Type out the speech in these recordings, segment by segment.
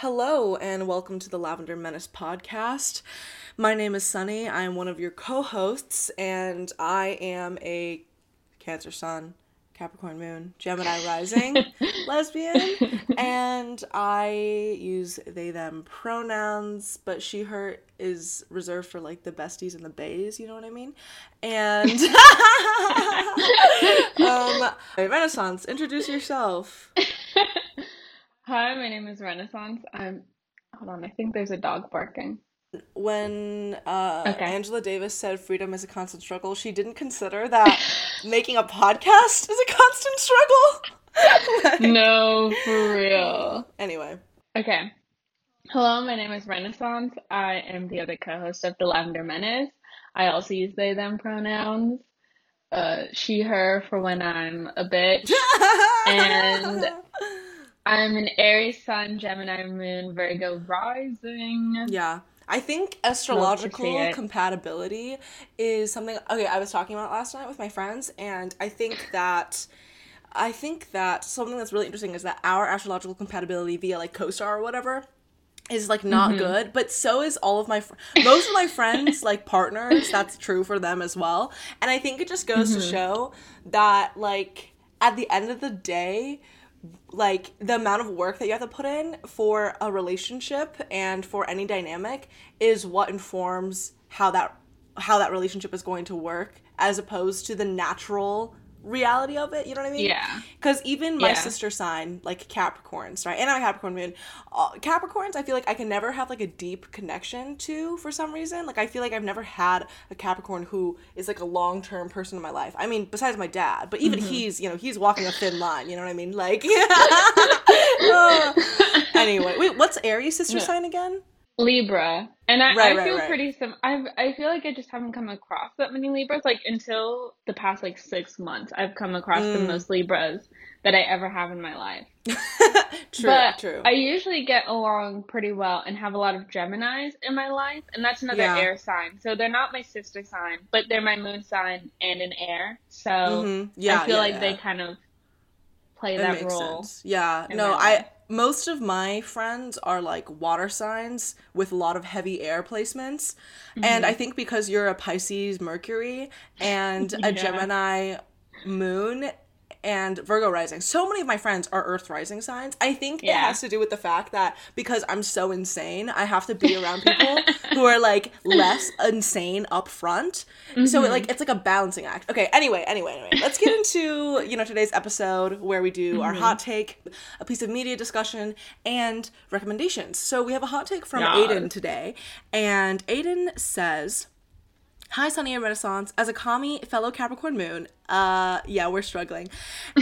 Hello and welcome to the Lavender Menace podcast. My name is Sunny. I am one of your co-hosts and I am a Cancer Sun, Capricorn Moon, Gemini Rising, lesbian, and I use they, them pronouns, but she, her is reserved for like the besties and the bays, you know what I mean? And Renaissance, introduce yourself. Hi, my name is Renaissance. I think there's a dog barking. When Angela Davis said freedom is a constant struggle, she didn't consider that making a podcast is a constant struggle. No, for real. Anyway. Okay. Hello, my name is Renaissance. I am the other co-host of The Lavender Menace. I also use they, them pronouns. She, her for when I'm a bitch. And I'm an Aries Sun, Gemini Moon, Virgo Rising. Yeah. I think astrological compatibility is something I was talking about last night with my friends, and I think that something that's really interesting is that our astrological compatibility via like CoStar or whatever is like not good, but so is all of my most of my friends like partners, that's true for them as well. And I think it just goes to show that like at the end of the day, like the amount of work that you have to put in for a relationship and for any dynamic is what informs how that relationship is going to work, as opposed to the natural reality of it, you know what I mean? Yeah. Because even my sister sign, like Capricorns, right? And I'm a Capricorn moon. Capricorns, I feel like I can never have like a deep connection to for some reason. Like I feel like I've never had a Capricorn who is like a long-term person in my life. I mean, besides my dad, but even he's walking a thin line, you know what I mean? Like, anyway, wait, what's Aries sister sign again? Libra. And I feel pretty similar. I feel like I just haven't come across that many Libras. Like, until the past, like, 6 months, I've come across the most Libras that I ever have in my life. True. I usually get along pretty well and have a lot of Geminis in my life. And that's another air sign. So they're not my sister sign, but they're my moon sign and an air. So I feel like they kind of play that role. Sense. Yeah. No, most of my friends are, like, water signs with a lot of heavy air placements. Mm-hmm. And I think because you're a Pisces Mercury and a Gemini Moon and Virgo Rising, so many of my friends are Earth Rising signs. I think it has to do with the fact that because I'm so insane, I have to be around people who are, like, less insane up front. Mm-hmm. So, it's like a balancing act. Okay, anyway. Let's get into, today's episode where we do our hot take, a piece of media discussion, and recommendations. So, we have a hot take from Adin today. And Adin says, hi, Sunny and Renaissance. As a commie, fellow Capricorn Moon, we're struggling,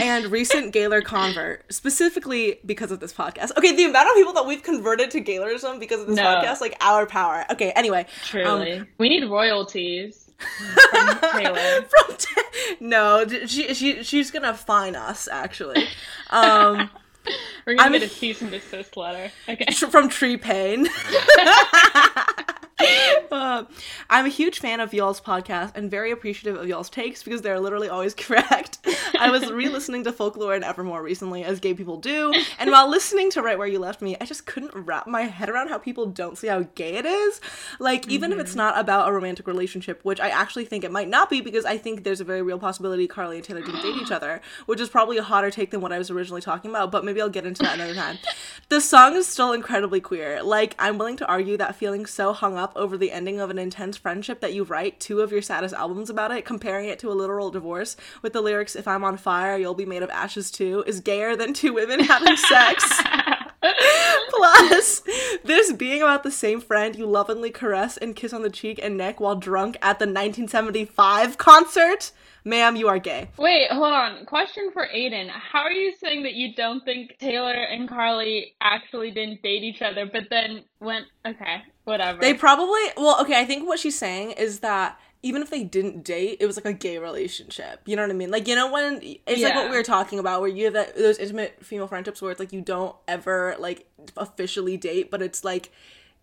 and recent Gaylor convert, specifically because of this podcast. Okay, the amount of people that we've converted to Gaylorism because of this podcast, like, our power. Okay, anyway. Truly. We need royalties from Taylor. No, she's gonna fine us, actually. We're gonna get a cease and desist letter. Okay. From Tree Pain. I'm a huge fan of y'all's podcast and very appreciative of y'all's takes because they're literally always correct. I was re-listening to Folklore and Evermore recently, as gay people do, and while listening to Right Where You Left Me, I just couldn't wrap my head around how people don't see how gay it is. Like, even if it's not about a romantic relationship, which I actually think it might not be, because I think there's a very real possibility Carly and Taylor didn't date each other, which is probably a hotter take than what I was originally talking about, but maybe I'll get into that another time. The song is still incredibly queer. Like, I'm willing to argue that feeling so hung up over the ending of an intense friendship that you write two of your saddest albums about it, comparing it to a literal divorce with the lyrics, if I'm on fire, you'll be made of ashes too, is gayer than two women having sex. Plus, this being about the same friend you lovingly caress and kiss on the cheek and neck while drunk at the 1975 concert. Ma'am, you are gay. Wait, hold on. Question for Adin. How are you saying that you don't think Taylor and Carly actually didn't date each other, but then went, okay, whatever. They probably, I think what she's saying is that even if they didn't date, it was like a gay relationship. You know what I mean? Like, when it's like what we were talking about, where you have those intimate female friendships where it's like you don't ever like officially date, but it's like,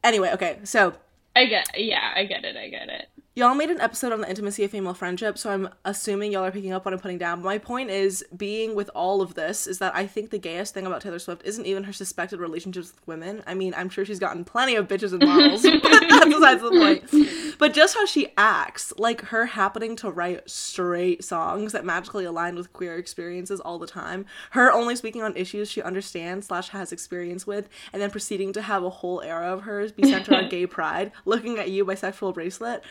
anyway, okay, so. I get it. Y'all made an episode on the intimacy of female friendship, so I'm assuming y'all are picking up what I'm putting down. My point is, being with all of this, is that I think the gayest thing about Taylor Swift isn't even her suspected relationships with women. I mean, I'm sure she's gotten plenty of bitches and models, but that's besides the point. But just how she acts, like her happening to write straight songs that magically align with queer experiences all the time, her only speaking on issues she understands / has experience with, and then proceeding to have a whole era of hers be centered on gay pride, looking at you bisexual bracelet,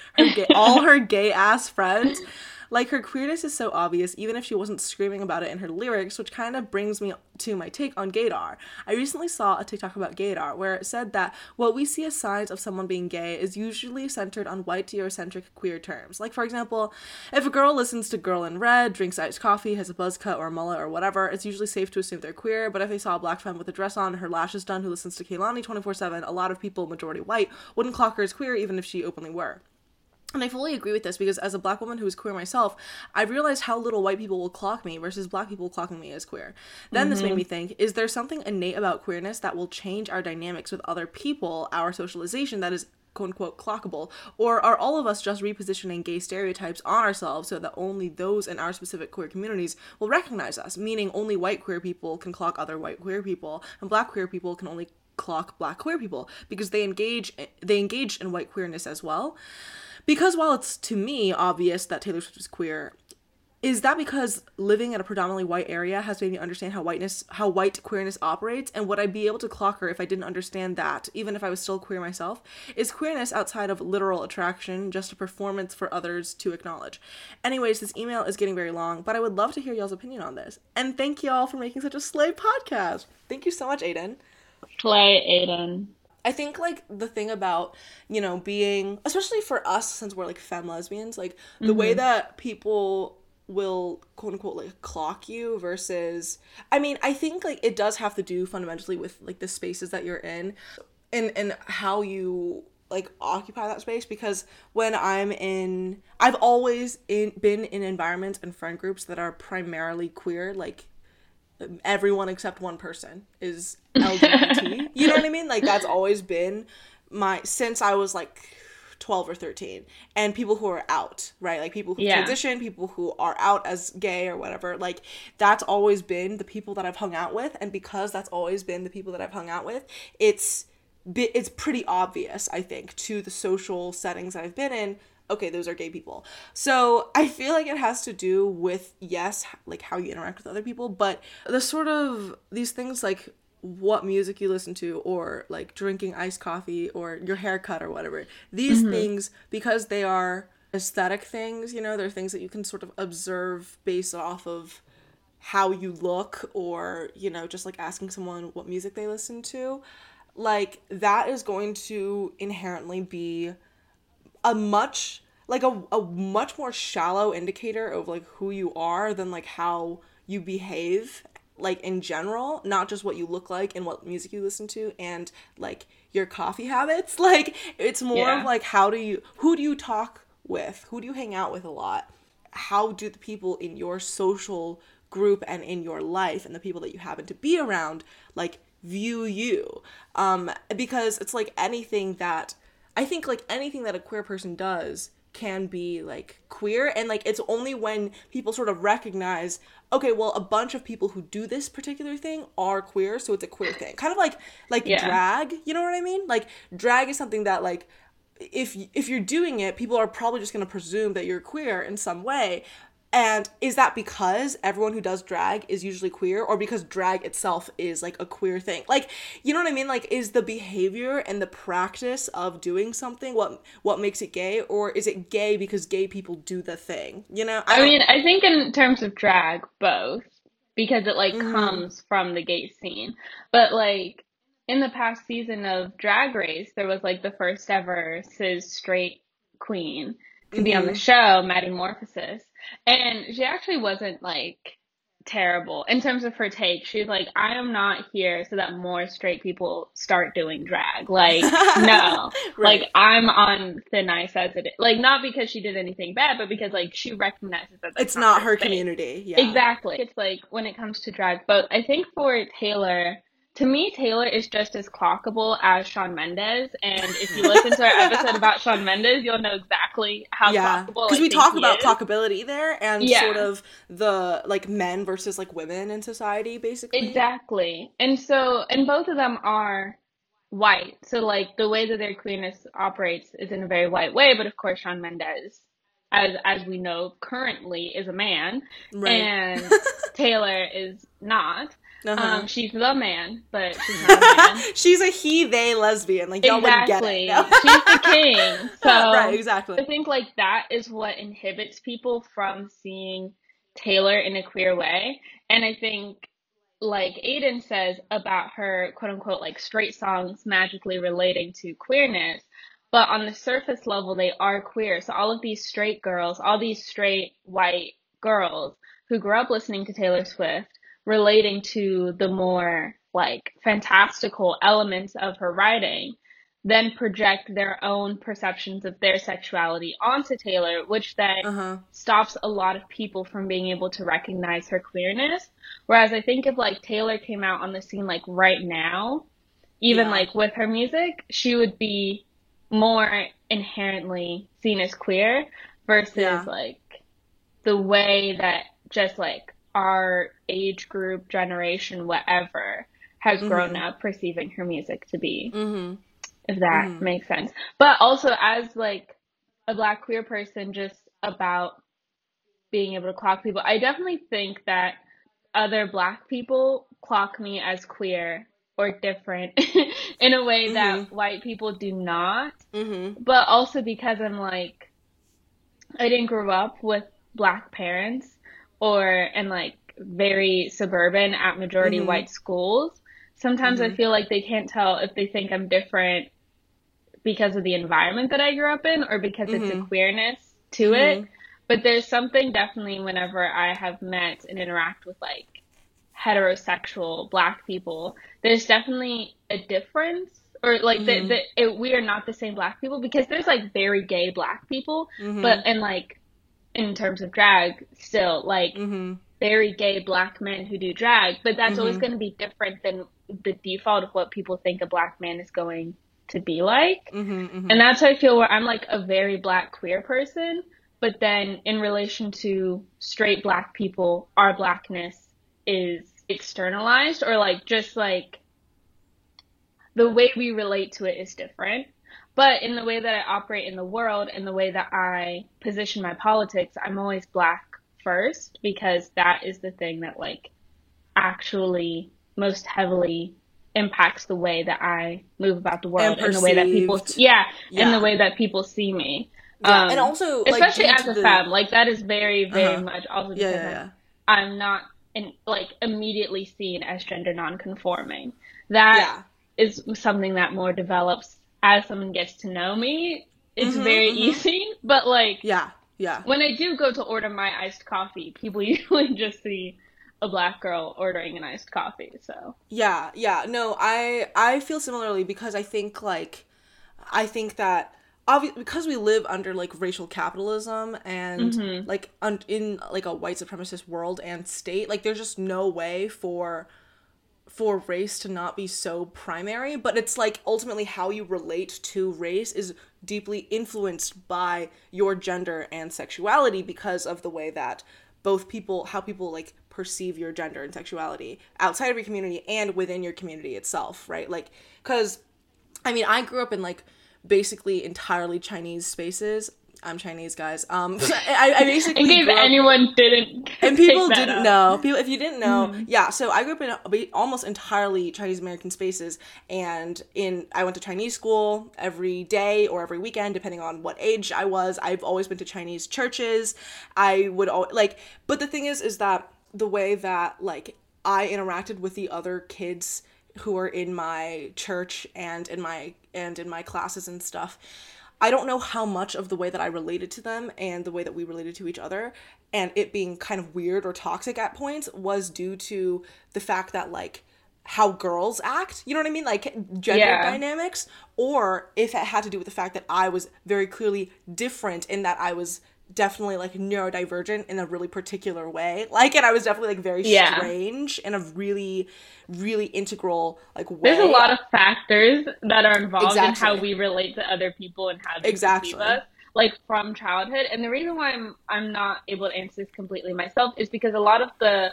all her gay ass friends. Like, her queerness is so obvious, even if she wasn't screaming about it in her lyrics, which kind of brings me to my take on gaydar. I recently saw a TikTok about gaydar where it said that what we see as signs of someone being gay is usually centered on white Eurocentric queer terms. Like, for example, if a girl listens to Girl in Red, drinks iced coffee, has a buzz cut or a mullet or whatever, it's usually safe to assume they're queer. But if they saw a black femme with a dress on, her lashes done, who listens to Kehlani 24/7, a lot of people, majority white, wouldn't clock her as queer even if she openly were. And I fully agree with this because as a black woman who is queer myself, I've realized how little white people will clock me versus black people clocking me as queer. Then this made me think, is there something innate about queerness that will change our dynamics with other people, our socialization, that is quote-unquote clockable? Or are all of us just repositioning gay stereotypes on ourselves so that only those in our specific queer communities will recognize us? Meaning only white queer people can clock other white queer people, and black queer people can only clock black queer people because they engage in white queerness as well. Because while it's, to me, obvious that Taylor Swift is queer, is that because living in a predominantly white area has made me understand how white queerness operates? And would I be able to clock her if I didn't understand that, even if I was still queer myself? Is queerness outside of literal attraction just a performance for others to acknowledge? Anyways, this email is getting very long, but I would love to hear y'all's opinion on this. And thank y'all for making such a slay podcast. Thank you so much, Adin. Slay, Adin. I think, like, the thing about, you know, being, especially for us, since we're, like, femme lesbians, like, the way that people will, quote-unquote, like, clock you versus, I mean, I think, like, it does have to do fundamentally with, like, the spaces that you're in and how you, like, occupy that space. Because when I've always been in environments and friend groups that are primarily queer, like, everyone except one person is LGBT. You know what I mean? Like, that's always been since I was like 12 or 13. And people who are out, right? Like, people who transition, people who are out as gay or whatever. Like, that's always been the people that I've hung out with. And because that's always been the people that I've hung out with, it's pretty obvious, I think, to the social settings that I've been in. Okay, those are gay people. So I feel like it has to do with, yes, like, how you interact with other people, but the sort of these things like what music you listen to, or like drinking iced coffee, or your haircut or whatever, these things, because they are aesthetic things, you know, they're things that you can sort of observe based off of how you look, or, you know, just like asking someone what music they listen to, like, that is going to inherently be a much more shallow indicator of, like, who you are than, like, how you behave, like, in general, not just what you look like and what music you listen to and, like, your coffee habits. Like, it's more of, like, who do you talk with? Who do you hang out with a lot? How do the people in your social group and in your life and the people that you happen to be around, like, view you? Because it's, like, anything that a queer person does can be, like, queer, and, like, it's only when people sort of recognize, okay, well, a bunch of people who do this particular thing are queer, so it's a queer thing. Kind of like drag, you know what I mean? Like, drag is something that, like, if you're doing it, people are probably just going to presume that you're queer in some way. And is that because everyone who does drag is usually queer, or because drag itself is, like, a queer thing? Like, you know what I mean? Like, is the behavior and the practice of doing something what makes it gay, or is it gay because gay people do the thing, you know? I think in terms of drag, both, because it, like, comes from the gay scene. But, like, in the past season of Drag Race, there was, like, the first ever cis straight queen to be on the show, Maddie Morphosis. And she actually wasn't, like, terrible in terms of her take. She's like, I am not here so that more straight people start doing drag. Like, no. Right. Like, I'm on thin ice as it is. Like, not because she did anything bad, but because, like, she recognizes that it's not her community. Yeah. Exactly. It's, like, when it comes to drag, but I think for Taylor, To me, Taylor is just as clockable as Shawn Mendes, and if you listen to our episode about Shawn Mendes, you'll know exactly how clockable. Because we talk about clockability there and sort of the like men versus like women in society, basically. Exactly, and both of them are white, so like the way that their queerness operates is in a very white way. But of course, Shawn Mendes, as we know currently, is a man, right. And Taylor is not. Uh-huh. She's the man, but she's not a man. She's a he, they lesbian. Like, y'all wouldn't get it. No. She's the king. So right, exactly. I think, like, that is what inhibits people from seeing Taylor in a queer way. And I think, like Adin says about her, quote-unquote, like, straight songs magically relating to queerness, but on the surface level, they are queer. So all of these straight girls, all these straight white girls who grew up listening to Taylor Swift, relating to the more like fantastical elements of her writing, then project their own perceptions of their sexuality onto Taylor, which then stops a lot of people from being able to recognize her queerness. Whereas I think if like Taylor came out on the scene like right now, even like with her music, she would be more inherently seen as queer versus like the way that just like our age group, generation, whatever, has grown up perceiving her music to be, if that makes sense. But also as, like, a Black queer person, just about being able to clock people, I definitely think that other Black people clock me as queer or different in a way that white people do not. But also because I'm, like, I didn't grow up with Black parents, and like very suburban at majority white schools. Sometimes I feel like they can't tell if they think I'm different because of the environment that I grew up in or because it's a queerness to it. But there's something definitely whenever I have met and interact with like heterosexual Black people, there's definitely a difference. Or, like, we are not the same Black people, because there's like very gay Black people, but like, in terms of drag, still, like, very gay Black men who do drag, but that's always going to be different than the default of what people think a Black man is going to be like. And that's how I feel, where I'm, like, a very Black queer person, but then in relation to straight Black people, our Blackness is externalized, or, like, just, like, the way we relate to it is different. But in the way that I operate in the world and the way that I position my politics, I'm always Black first, because that is the thing that like actually most heavily impacts the way that I move about the world and the way that people and the way that people see me. And also especially like, as a femme, like that is very, very much also because I'm not like immediately seen as gender nonconforming. That is something that more develops as someone gets to know me. It's very easy, but like when I do go to order my iced coffee, people usually just see a Black girl ordering an iced coffee. So no, I feel similarly, because I think that obviously because we live under like racial capitalism and like in like a white supremacist world and state, like there's just no way for race to not be so primary, but it's like ultimately how you relate to race is deeply influenced by your gender and sexuality because of the way that both people, how people like perceive your gender and sexuality outside of your community and within your community itself, right? Like, because I mean, I grew up in like basically entirely Chinese spaces. I'm Chinese, guys. I basically in case anyone didn't and people didn't know. People, if you didn't know, so I grew up in almost entirely Chinese American spaces, and I went to Chinese school every day or every weekend, depending on what age I was. I've always been to Chinese churches. I would like, but the thing is that the way that like I interacted with the other kids who are in my church and in my classes and stuff, I don't know how much of the way that I related to them and the way that we related to each other and it being kind of weird or toxic at points was due to the fact that like how girls act, you know what I mean? Like gender dynamics, or if it had to do with the fact that I was very clearly different in that I was definitely like neurodivergent in a really particular way. Like, and I was definitely like very strange in a really, really integral like way. There's a lot of factors that are involved in how we relate to other people and how they perceive us, like from childhood. And the reason why I'm not able to answer this completely myself is because a lot of the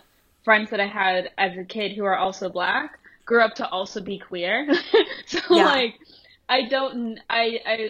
friends that I had as a kid who are also Black grew up to also be queer. Like, I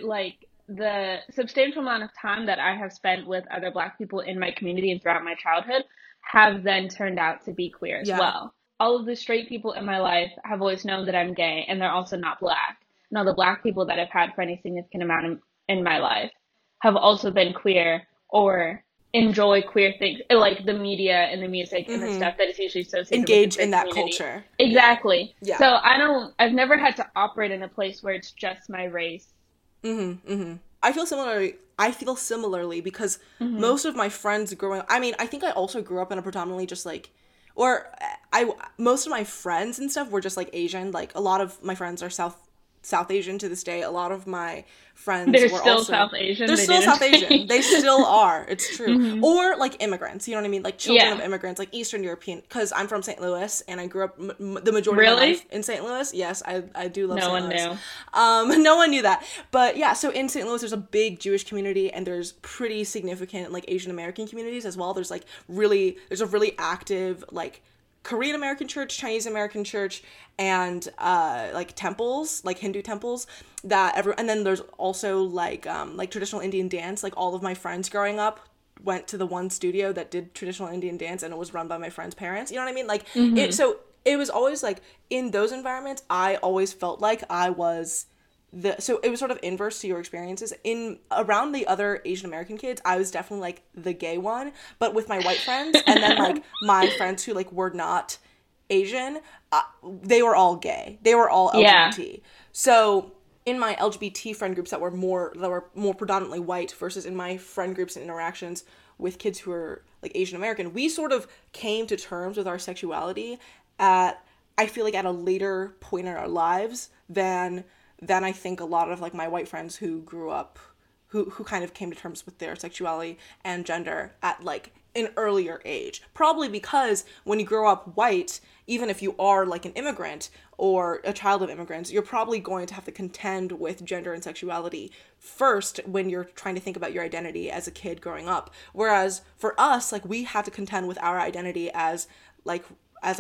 like the substantial amount of time that I have spent with other Black people in my community and throughout my childhood have then turned out to be queer as well. All of the straight people in my life have always known that I'm gay, and they're also not Black. And all the Black people that I've had for any significant amount in my life have also been queer or enjoy queer things, like the media and the music and the stuff that is usually associated engage with in that community. Culture. Exactly. Yeah. So I've never had to operate in a place where it's just my race. I feel similarly because most of my friends growing up, I mean, I think I also grew up in a predominantly just like, most of my friends and stuff were just like Asian. Like a lot of my friends are South Asian to this day. A lot of my friends were still also South Asian. They're still South Asian. They still are. It's true. Or like immigrants. You know what I mean? Like children of immigrants, like Eastern European. Because I'm from St. Louis, and I grew up the majority of my life in St. Louis. Yes, I do love St. Louis. No one knew that. But yeah, so in St. Louis, there's a big Jewish community, and there's pretty significant like Asian American communities as well. There's like there's a really active like Korean American church, Chinese American church, and like temples, like Hindu temples and then there's also like traditional Indian dance. Like all of my friends growing up went to the one studio that did traditional Indian dance, and it was run by my friend's parents. You know what I mean? Like it was always like in those environments, I always felt like I was so it was sort of inverse to your experiences. In around the other Asian American kids, I was definitely like the gay one, but with my white friends and then like my friends who like were not Asian, they were all gay. They were all LGBT. Yeah. So in my LGBT friend groups that were more predominantly white versus in my friend groups and interactions with kids who were like Asian American, we sort of came to terms with our sexuality at a later point in our lives than I think a lot of like my white friends who grew up, who kind of came to terms with their sexuality and gender at like an earlier age. Probably because when you grow up white, even if you are like an immigrant or a child of immigrants, you're probably going to have to contend with gender and sexuality first when you're trying to think about your identity as a kid growing up. Whereas for us, like we had to contend with our identity as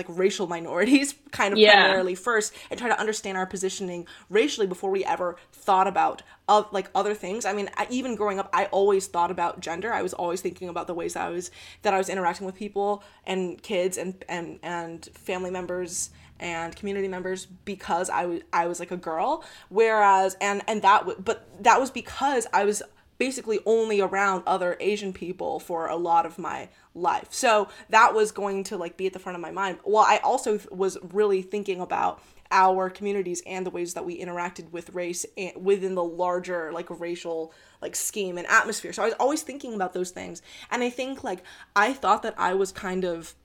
racial minorities kind of primarily first, and try to understand our positioning racially before we ever thought about like other things. I mean, even growing up, I always thought about gender. I was always thinking about the ways that I was interacting with people and kids and family members and community members because I was like a girl. Whereas but that was because I was basically only around other Asian people for a lot of my life. So that was going to like be at the front of my mind. Well, I also was really thinking about our communities and the ways that we interacted with race and within the larger like racial like scheme and atmosphere. So I was always thinking about those things. And I think like I thought that I was kind of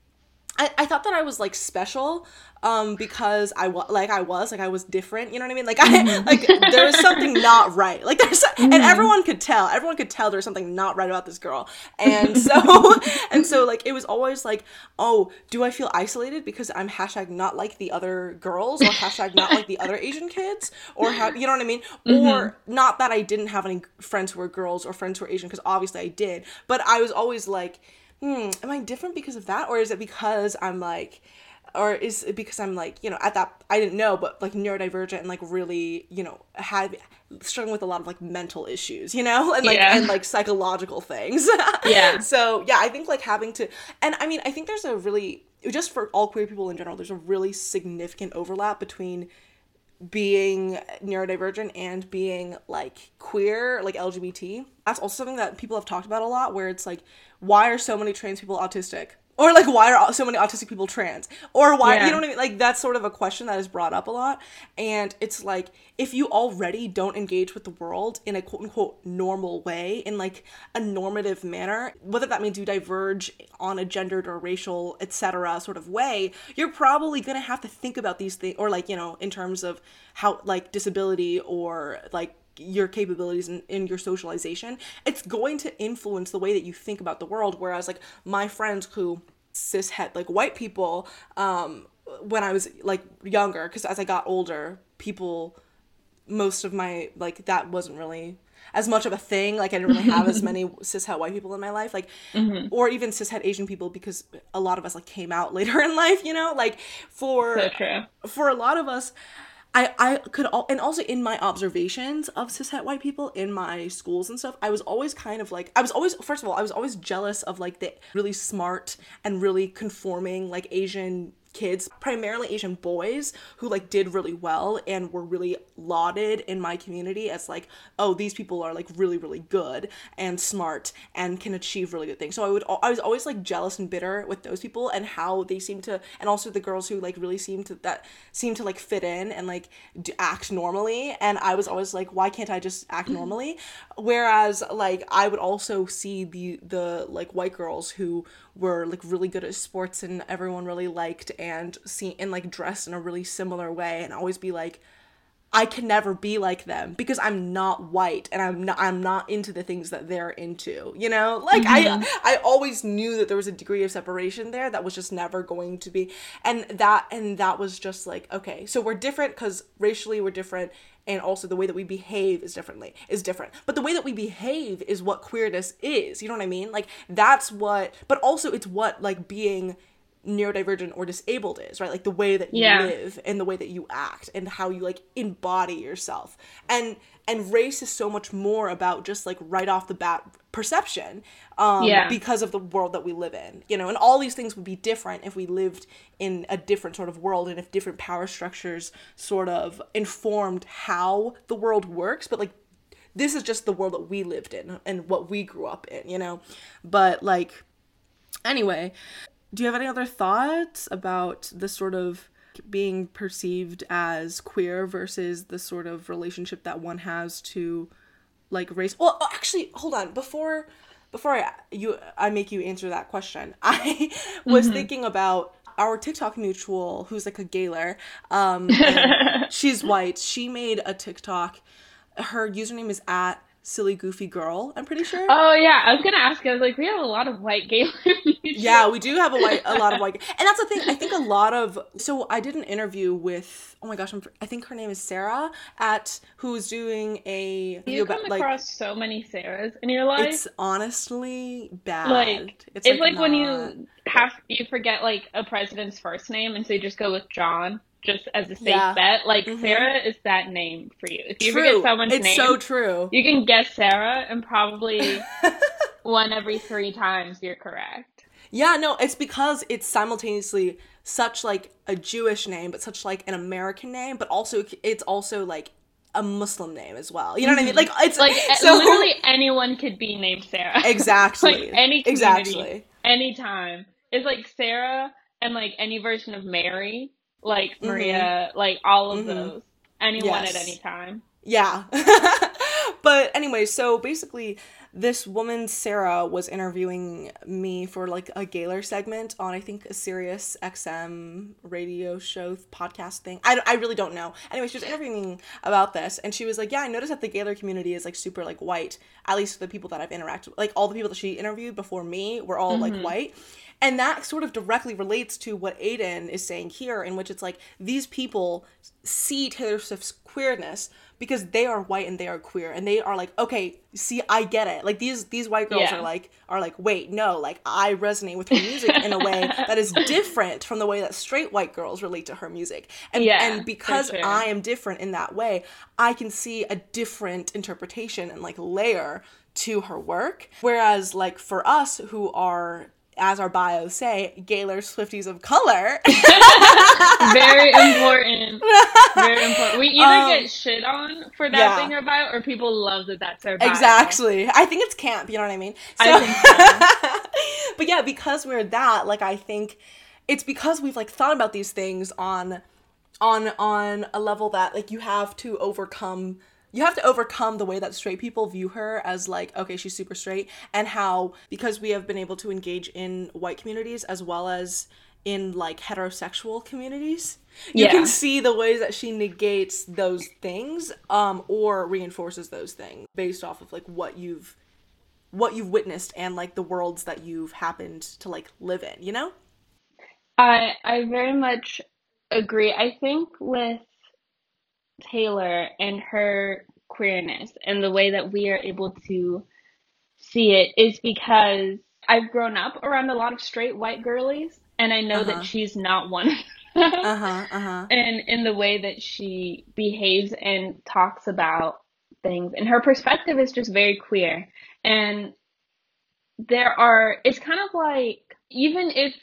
I thought that I was like special because I was different, you know what I mean? Like there was something not right. Like and everyone could tell there was something not right about this girl. And so like it was always like, oh, do I feel isolated because I'm # not like the other girls, or # not like the other Asian kids, or you know what I mean? Or not that I didn't have any friends who were girls or friends who were Asian, because obviously I did, but I was always like, am I different because of that? Or is it because I'm like, or is it because I'm like, you know, at that, I didn't know, but like neurodivergent and like really, you know, struggling with a lot of like mental issues, you know, and like, and like psychological things. So yeah, I think like having to, and I mean, I think there's a really, just for all queer people in general, there's a really significant overlap between being neurodivergent and being like queer, like LGBT. That's also something that people have talked about a lot, where it's like, why are so many trans people autistic? Or like, why are so many autistic people trans? Or why, you know what I mean? Like, that's sort of a question that is brought up a lot. And it's like, if you already don't engage with the world in a quote unquote normal way, in like a normative manner, whether that means you diverge on a gendered or racial, etc. sort of way, you're probably going to have to think about these things, or like, you know, in terms of how like disability or like your capabilities and your socialization, it's going to influence the way that you think about the world. Whereas, like, my friends who cishet, like, white people, when I was, like, younger, because as I got older, people, most of my, like, that wasn't really as much of a thing. Like, I didn't really have as many cishet white people in my life, like, mm-hmm. or even cishet Asian people, because a lot of us, like, came out later in life, you know, like, for a lot of us, I could, and also in my observations of cishet white people in my schools and stuff, I was always kind of like, first of all, I was always jealous of, like, the really smart and really conforming, like, Asian kids, primarily Asian boys, who, like, did really well and were really lauded in my community as, like, oh, these people are, like, really, really good and smart and can achieve really good things. So I was always, like, jealous and bitter with those people and how they seemed to, and also the girls who, like, really seemed to like fit in and, like, act normally. And I was always like, why can't I just act normally? Whereas, like, I would also see the like white girls who were, like, really good at sports and everyone really liked and like dressed in a really similar way, and always be like, I can never be like them because I'm not white and I'm not into the things that they're into, you know? Like, mm-hmm. I always knew that there was a degree of separation there that was just never going to be, and that was just like, okay, so we're different because racially we're different, and also the way that we behave is different. But the way that we behave is what queerness is, you know what I mean? Like, that's what, but also it's what, like, being neurodivergent or disabled is, right? Like, the way that you live and the way that you act and how you, like, embody yourself. And race is so much more about just, like, right off the bat perception because of the world that we live in, you know? And all these things would be different if we lived in a different sort of world and if different power structures sort of informed how the world works. But, like, this is just the world that we lived in and what we grew up in, you know? But, like, anyway, do you have any other thoughts about the sort of being perceived as queer versus the sort of relationship that one has to, like, race? Well, actually, hold on. Before I make you answer that question, I was thinking about our TikTok mutual, who's, like, a gayler. She's white. She made a TikTok. Her username is at Silly Goofy Girl, I'm pretty sure. Oh, yeah. I was going to ask. I was like, we have a lot of white gay women. Yeah, we do have a lot of white. And that's the thing. I think a lot of... So I did an interview with... Oh, my gosh. I think her name is Sarah, who's doing a... You come about, across, like, so many Sarahs in your life. It's honestly bad. Like, it's like when you forget, like, a president's first name, and so you just go with John. Just as a safe bet, like, Sarah is that name for you. If you forget someone's name, it's so true. You can guess Sarah, and probably one every three times you're correct. Yeah, no, it's because it's simultaneously such, like, a Jewish name, but such, like, an American name, but also it's also, like, a Muslim name as well. You know what I mean? Like, it's like, so literally anyone could be named Sarah. Exactly. Like, any community, anytime. It's like Sarah and, like, any version of Mary. Like, Maria, like, all of those. Anyone at any time. Yeah. But anyway, so basically, this woman, Sarah, was interviewing me for, like, a Gaylor segment on, I think, a Sirius XM radio show podcast thing. I really don't know. Anyway, she was interviewing me about this, and she was like, yeah, I noticed that the Gaylor community is, like, super, like, white. At least the people that I've interacted with. Like, all the people that she interviewed before me were all, like, white. And that sort of directly relates to what Adin is saying here, in which it's like, these people see Taylor Swift's queerness because they are white and they are queer, and they are like, okay, see, I get it. Like, these white girls are like, wait, no, like, I resonate with her music in a way that is different from the way that straight white girls relate to her music. And because I am different in that way, I can see a different interpretation and, like, layer to her work. Whereas, like, for us who are, as our bios say, Gaylor Swifties of color. Very important. Very important. We either get shit on for that being our bio, or people love that that's our bio. Exactly. I think it's camp, you know what I mean? So, I think so. But yeah, because we're that, like, I think it's because we've, like, thought about these things on a level that, like, you have to overcome the way that straight people view her as, like, okay, she's super straight, and how, because we have been able to engage in white communities as well as in, like, heterosexual communities. You can see the ways that she negates those things, or reinforces those things based off of, like, what you've witnessed and, like, the worlds that you've happened to, like, live in, you know? I very much agree. I think with Taylor and her queerness and the way that we are able to see it is because I've grown up around a lot of straight white girlies. And I know that she's not one of them. And in the way that she behaves and talks about things. And her perspective is just very queer. And it's kind of like, even if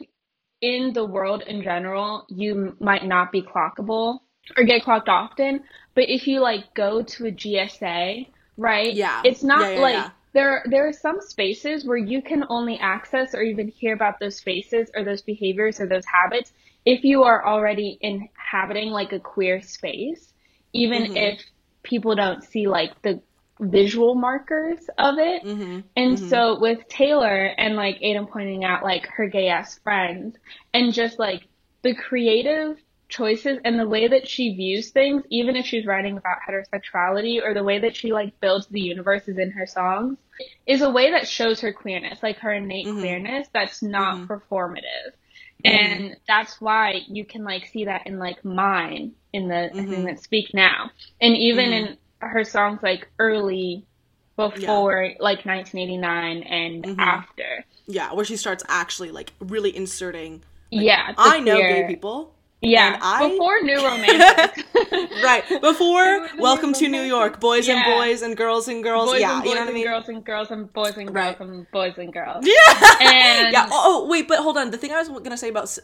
in the world in general, you might not be clockable or get clocked often, but if you, like, go to a GSA, right? Yeah. It's not There are some spaces where you can only access or even hear about those spaces or those behaviors or those habits if you are already inhabiting, like, a queer space, even if people don't see, like, the visual markers of it. So with Taylor and, like, Adin pointing out, like, her gay-ass friends and just, like, the creative choices and the way that she views things, even if she's writing about heterosexuality, or the way that she, like, builds the universes in her songs, is a way that shows her queerness, like, her innate queerness that's not performative. And that's why you can, like, see that in, like, Mine, in the thing that Speak Now, and even in her songs, like, early, before, like, 1989 and after, where she starts actually, like, really inserting, like, I know gay people. Before New Romance. Before Welcome to New York, boys and boys and girls and girls. Boys and boys, you know what I mean? Girls and girls and boys and girls and boys and girls. Oh, wait, but hold on. The thing I was going to say about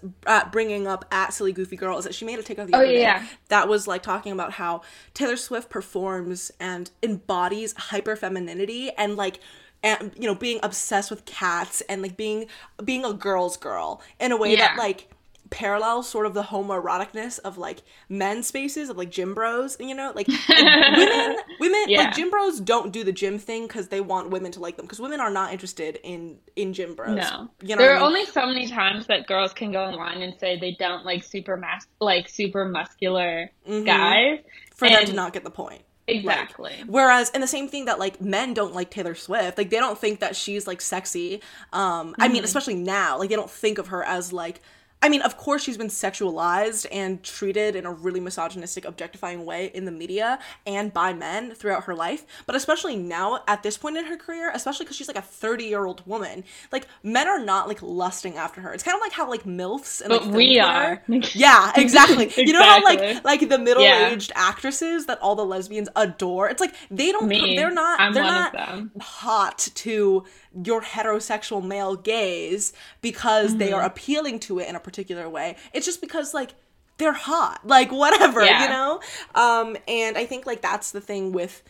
bringing up at Silly Goofy Girl is that she made a TikTok the other day that was, like, talking about how Taylor Swift performs and embodies hyperfemininity and, like, and, you know, being obsessed with cats and, like, being a girl's girl in a way that, like, parallel sort of the homoeroticness of, like, men's spaces, of, like, gym bros, you know, like, women like, gym bros don't do the gym thing because they want women to like them, because women are not interested in gym bros. You know, there are only so many times that girls can go online and say they don't like super muscular guys for them to not get the point. Exactly. Like, whereas, and the same thing that, like, men don't like Taylor Swift, like, they don't think that she's, like, sexy. I mean, especially now, like, they don't think of her as, like, I mean, of course she's been sexualized and treated in a really misogynistic, objectifying way in the media and by men throughout her life, but especially now at this point in her career, especially because she's, like, a 30-year-old woman, like, men are not, like, lusting after her. It's kind of like how, like, MILFs and, like, but we are. Yeah, exactly. You know how, like the middle-aged actresses that all the lesbians adore, it's like they don't they're not hot to your heterosexual male gaze because they are appealing to it in a particular way. It's just because, like, they're hot, like, whatever, you know? And I think, like, that's the thing with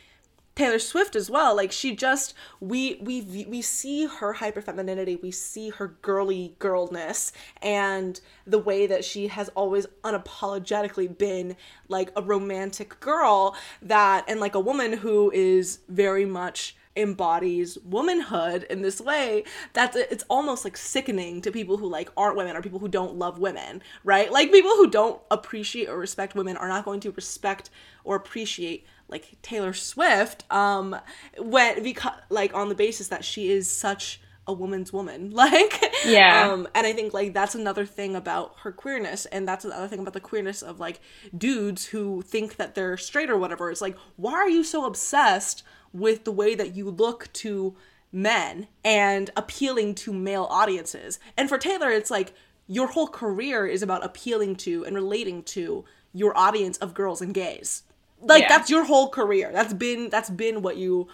Taylor Swift as well. Like, she just, we see her hyperfemininity, we see her girly girlness, and the way that she has always unapologetically been, like, a romantic girl that, and, like, a woman who is very much embodies womanhood in this way that's, it's almost, like, sickening to people who, like, aren't women or people who don't love women, right? Like, people who don't appreciate or respect women are not going to respect or appreciate, like, Taylor Swift on the basis that she is such a woman's woman, like, and I think, like, that's another thing about her queerness, and that's another thing about the queerness of, like, dudes who think that they're straight or whatever. It's like, why are you so obsessed with the way that you look to men and appealing to male audiences? And for Taylor, it's like your whole career is about appealing to and relating to your audience of girls and gays. Like, that's your whole career. That's been what you,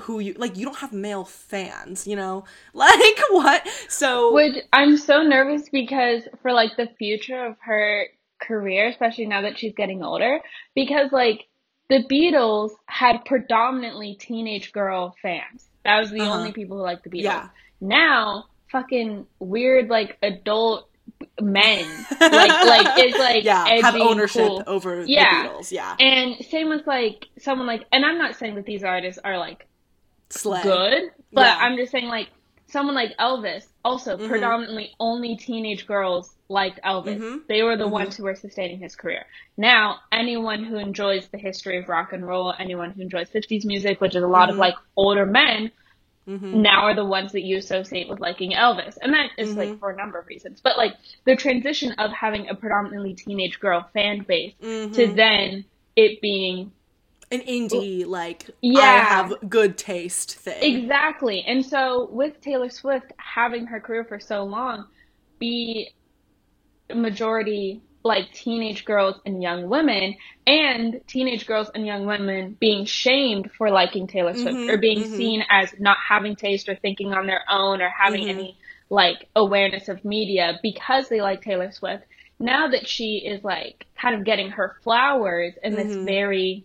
who you, like, you don't have male fans, you know? Like, what? So. I'm so nervous because for, like, the future of her career, especially now that she's getting older, because, like, the Beatles had predominantly teenage girl fans. That was the only people who liked the Beatles. Yeah. Now, fucking weird, like, adult men, like it's like edgy, have ownership cool. over the Beatles. Yeah, and same with, like, someone like, and I'm not saying that these artists are, like, Slay. Good, but I'm just saying, like, someone like Elvis, also mm-hmm. predominantly only teenage girls liked Elvis. Mm-hmm. They were the mm-hmm. ones who were sustaining his career. Now, anyone who enjoys the history of rock and roll, anyone who enjoys 50s music, which is a lot mm-hmm. of like older men, mm-hmm. now are the ones that you associate with liking Elvis. And that is mm-hmm. like for a number of reasons. But like the transition of having a predominantly teenage girl fan base mm-hmm. to then it being an indie, like, yeah. I have good taste thing. Exactly. And so with Taylor Swift having her career for so long be majority, like, teenage girls and young women, and teenage girls and young women being shamed for liking Taylor Swift, mm-hmm, or being mm-hmm. seen as not having taste or thinking on their own or having mm-hmm. any, like, awareness of media because they like Taylor Swift. Now that she is, like, kind of getting her flowers in mm-hmm. this very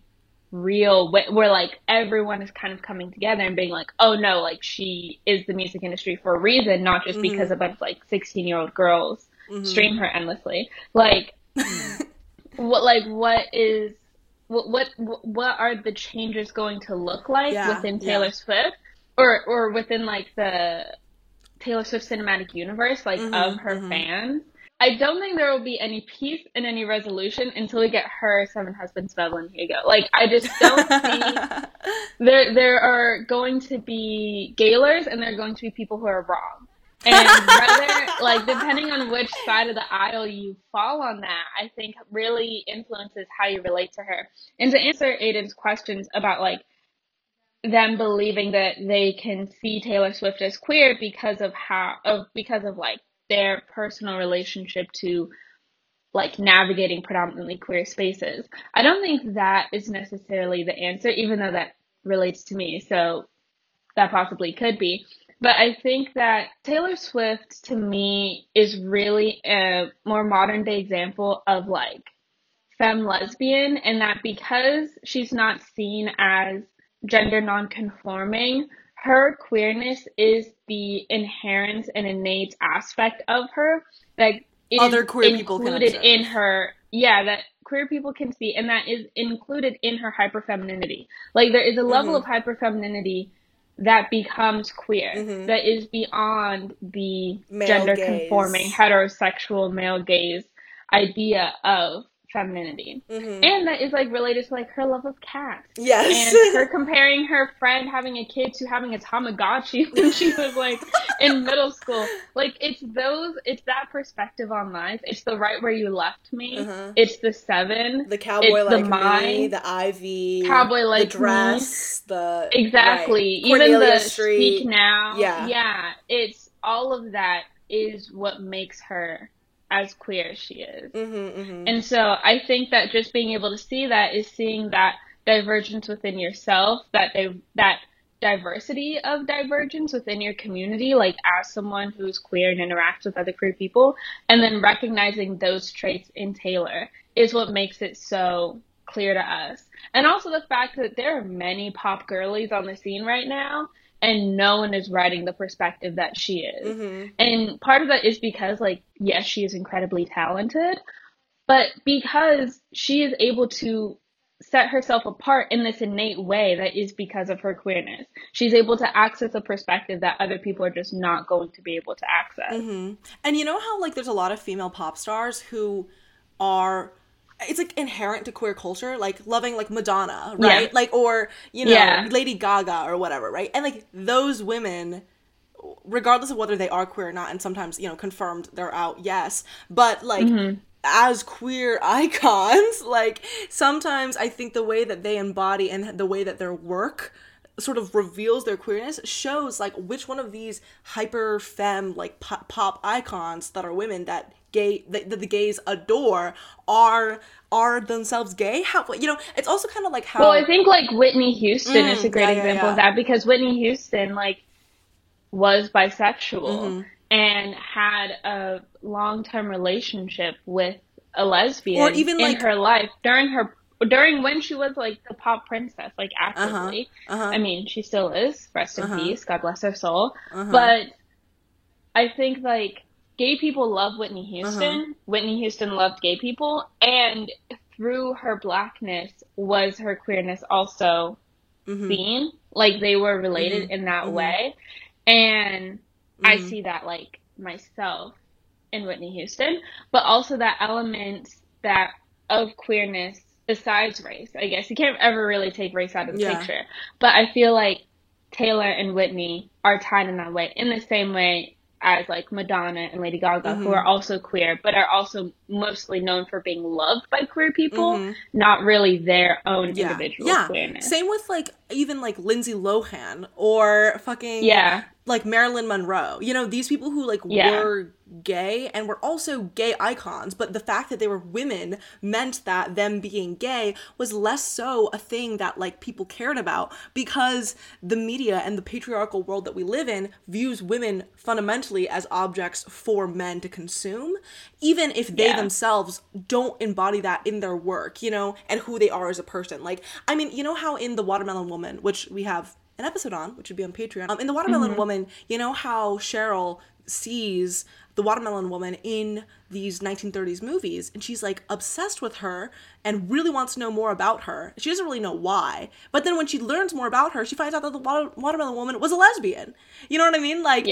real way where like everyone is kind of coming together and being like, oh no, like she is the music industry for a reason, not just mm-hmm. because a bunch of like 16-year-old girls mm-hmm. stream her endlessly. Like what are the changes going to look like within Taylor Swift or within like the Taylor Swift cinematic universe, like mm-hmm. of her mm-hmm. fans? I don't think there will be any peace and any resolution until we get her Seven Husbands, Belle, and Hugo. Like, I just don't see... There are going to be gaylers, and there are going to be people who are wrong. And whether, like, depending on which side of the aisle you fall on that, I think really influences how you relate to her. And to answer Aiden's questions about, like, them believing that they can see Taylor Swift as queer because of their personal relationship to like navigating predominantly queer spaces. I don't think that is necessarily the answer, even though that relates to me, so that possibly could be. But I think that Taylor Swift to me is really a more modern day example of like femme lesbian, and that because she's not seen as gender nonconforming, her queerness is the inherent and innate aspect of her that is other queer people can observe in her. Yeah, that queer people can see, and that is included in her hyperfemininity. Like there is a level mm-hmm. of hyperfemininity that becomes queer, mm-hmm. that is beyond the gender conforming heterosexual male gaze idea of femininity, mm-hmm. and that is like related to like her love of cats, yes, and her comparing her friend having a kid to having a Tamagotchi when she was like in middle school. Like it's that perspective on life. It's the Right Where You Left Me, uh-huh. it's the Seven, the Cowboy Like Me, the Ivy, Cowboy Like the Dress, me. The exactly right. even the Street. Speak Now, yeah, it's all of that is what makes her as queer as she is. Mm-hmm, mm-hmm. And so I think that just being able to see that is seeing that divergence within yourself, that diversity of divergence within your community, like as someone who's queer and interacts with other queer people, and then recognizing those traits in Taylor is what makes it so clear to us. And also the fact that there are many pop girlies on the scene right now, and no one is writing the perspective that she is. Mm-hmm. And part of that is because, like, yes, she is incredibly talented, but because she is able to set herself apart in this innate way that is because of her queerness. She's able to access a perspective that other people are just not going to be able to access. Mm-hmm. And you know how, like, there's a lot of female pop stars who are... It's, like, inherent to queer culture, like, loving, like, Madonna, right? Yeah. Like, or, you know, Lady Gaga or whatever, right? And, like, those women, regardless of whether they are queer or not, and sometimes, you know, confirmed they're out, yes, but, like, mm-hmm. as queer icons, like, sometimes I think the way that they embody and the way that their work sort of reveals their queerness shows, like, which one of these hyper-femme, like, pop icons that are women that... gay that the gays adore are themselves gay. How, you know, it's also kind of like how, well, I think like Whitney Houston is a great example of that, because Whitney Houston like was bisexual mm-hmm. and had a long-term relationship with a lesbian, or even in like her life during when she was like the pop princess, like actively. Uh-huh. Uh-huh. I mean, she still is, rest in peace, God bless her soul. Uh-huh. But I think like gay people love Whitney Houston. Uh-huh. Whitney Houston loved gay people, and through her blackness was her queerness also mm-hmm. seen. Like they were related mm-hmm. in that mm-hmm. way. And I see that, like, myself in Whitney Houston, but also that element that of queerness besides race. I guess you can't ever really take race out of the picture, but I feel like Taylor and Whitney are tied in that way, in the same way as, like, Madonna and Lady Gaga, who are also queer, but are also mostly known for being loved by queer people, not really their own individual queerness. Same with, like, even, like, Lindsay Lohan or fucking, like, Marilyn Monroe. You know, these people who, like, were gay and were also gay icons, but the fact that they were women meant that them being gay was less so a thing that, like, people cared about, because the media and the patriarchal world that we live in views women fundamentally as objects for men to consume, even if they themselves don't embody that in their work, you know, and who they are as a person. Like, I mean, you know how in The Watermelon Woman, which we have an episode on, which would be on Patreon, in The Watermelon Woman, you know how Cheryl sees the watermelon woman in these 1930s movies, and she's, like, obsessed with her and really wants to know more about her. She doesn't really know why, but then when she learns more about her, she finds out that the watermelon woman was a lesbian. You know what I mean? Like,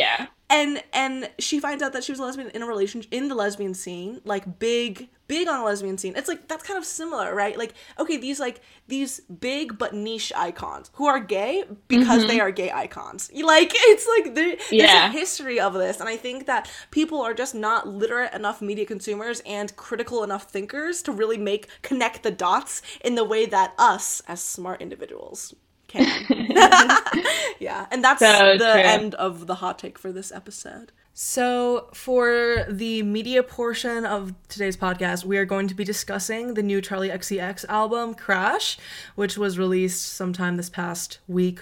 and she finds out that she was a lesbian in a relationship, in the lesbian scene, like, big on a lesbian scene. It's, like, that's kind of similar, right? Like, okay, these, like, these big but niche icons who are gay because they are gay icons. Like, it's, like, there's a history of this, and I think that people are just not literate enough media consumers and critical enough thinkers to really connect the dots in the way that us, as smart individuals, can. And that's so the end of the hot take for this episode. So for the media portion of today's podcast, we are going to be discussing the new Charli XCX album, Crash, which was released sometime this past week,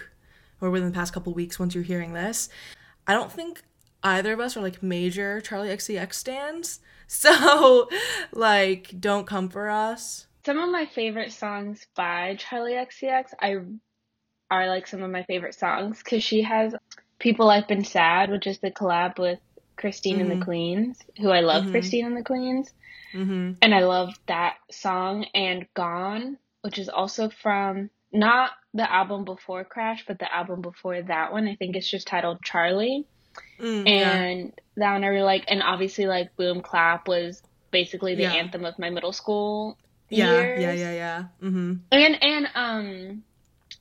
or within the past couple weeks once you're hearing this. I don't think either of us are, like, major Charli XCX stans, so, like, don't come for us. Some of my favorite songs by Charli XCX are, like, some of my favorite songs, because she has People I've Been Sad, which is the collab with Christine and the Queens, who I love Christine and the Queens, and I love that song, and Gone, which is also from, not the album before Crash, but the album before that one. I think it's just titled Charli, and that one I really like, and obviously, like, Boom Clap was basically the anthem of my middle school years. And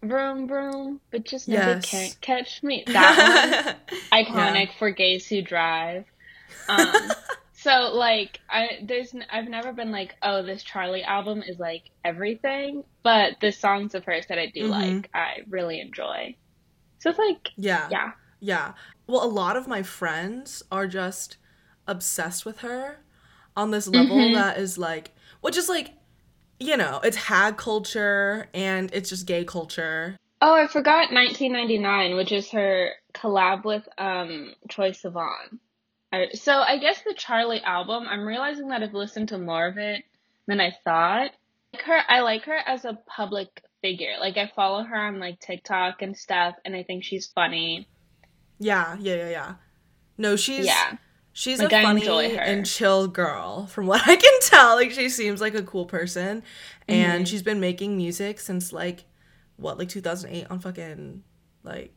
Vroom Vroom, but just never can't catch me. That one, iconic for gays who drive. So, like, I've never been like, oh, this Charli album is, like, everything, but the songs of hers that I do like, I really enjoy. So it's like, well, a lot of my friends are just obsessed with her on this level that is, like, which is, like, you know, it's hag culture, and it's just gay culture. Oh, I forgot 1999, which is her collab with Troye Sivan. So I guess the Charli album, I'm realizing that I've listened to more of it than I thought. I like her as a public figure. Like, I follow her on, like, TikTok and stuff, and I think she's funny. Yeah. No, she's like, a funny and chill girl, from what I can tell. Like, she seems like a cool person, and she's been making music since, like, what, like, 2008 on fucking, like,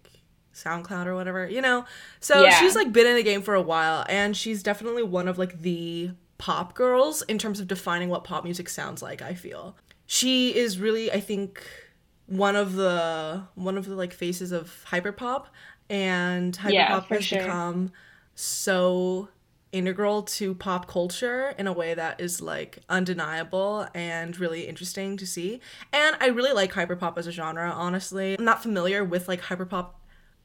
SoundCloud or whatever, you know? So she's, like, been in the game for a while, and she's definitely one of, like, the pop girls in terms of defining what pop music sounds like, I feel. She is really, I think, one of the like, faces of hyperpop, and hyperpop has become so integral to pop culture in a way that is, like, undeniable and really interesting to see. And I really like hyperpop as a genre, honestly. I'm not familiar with, like, hyperpop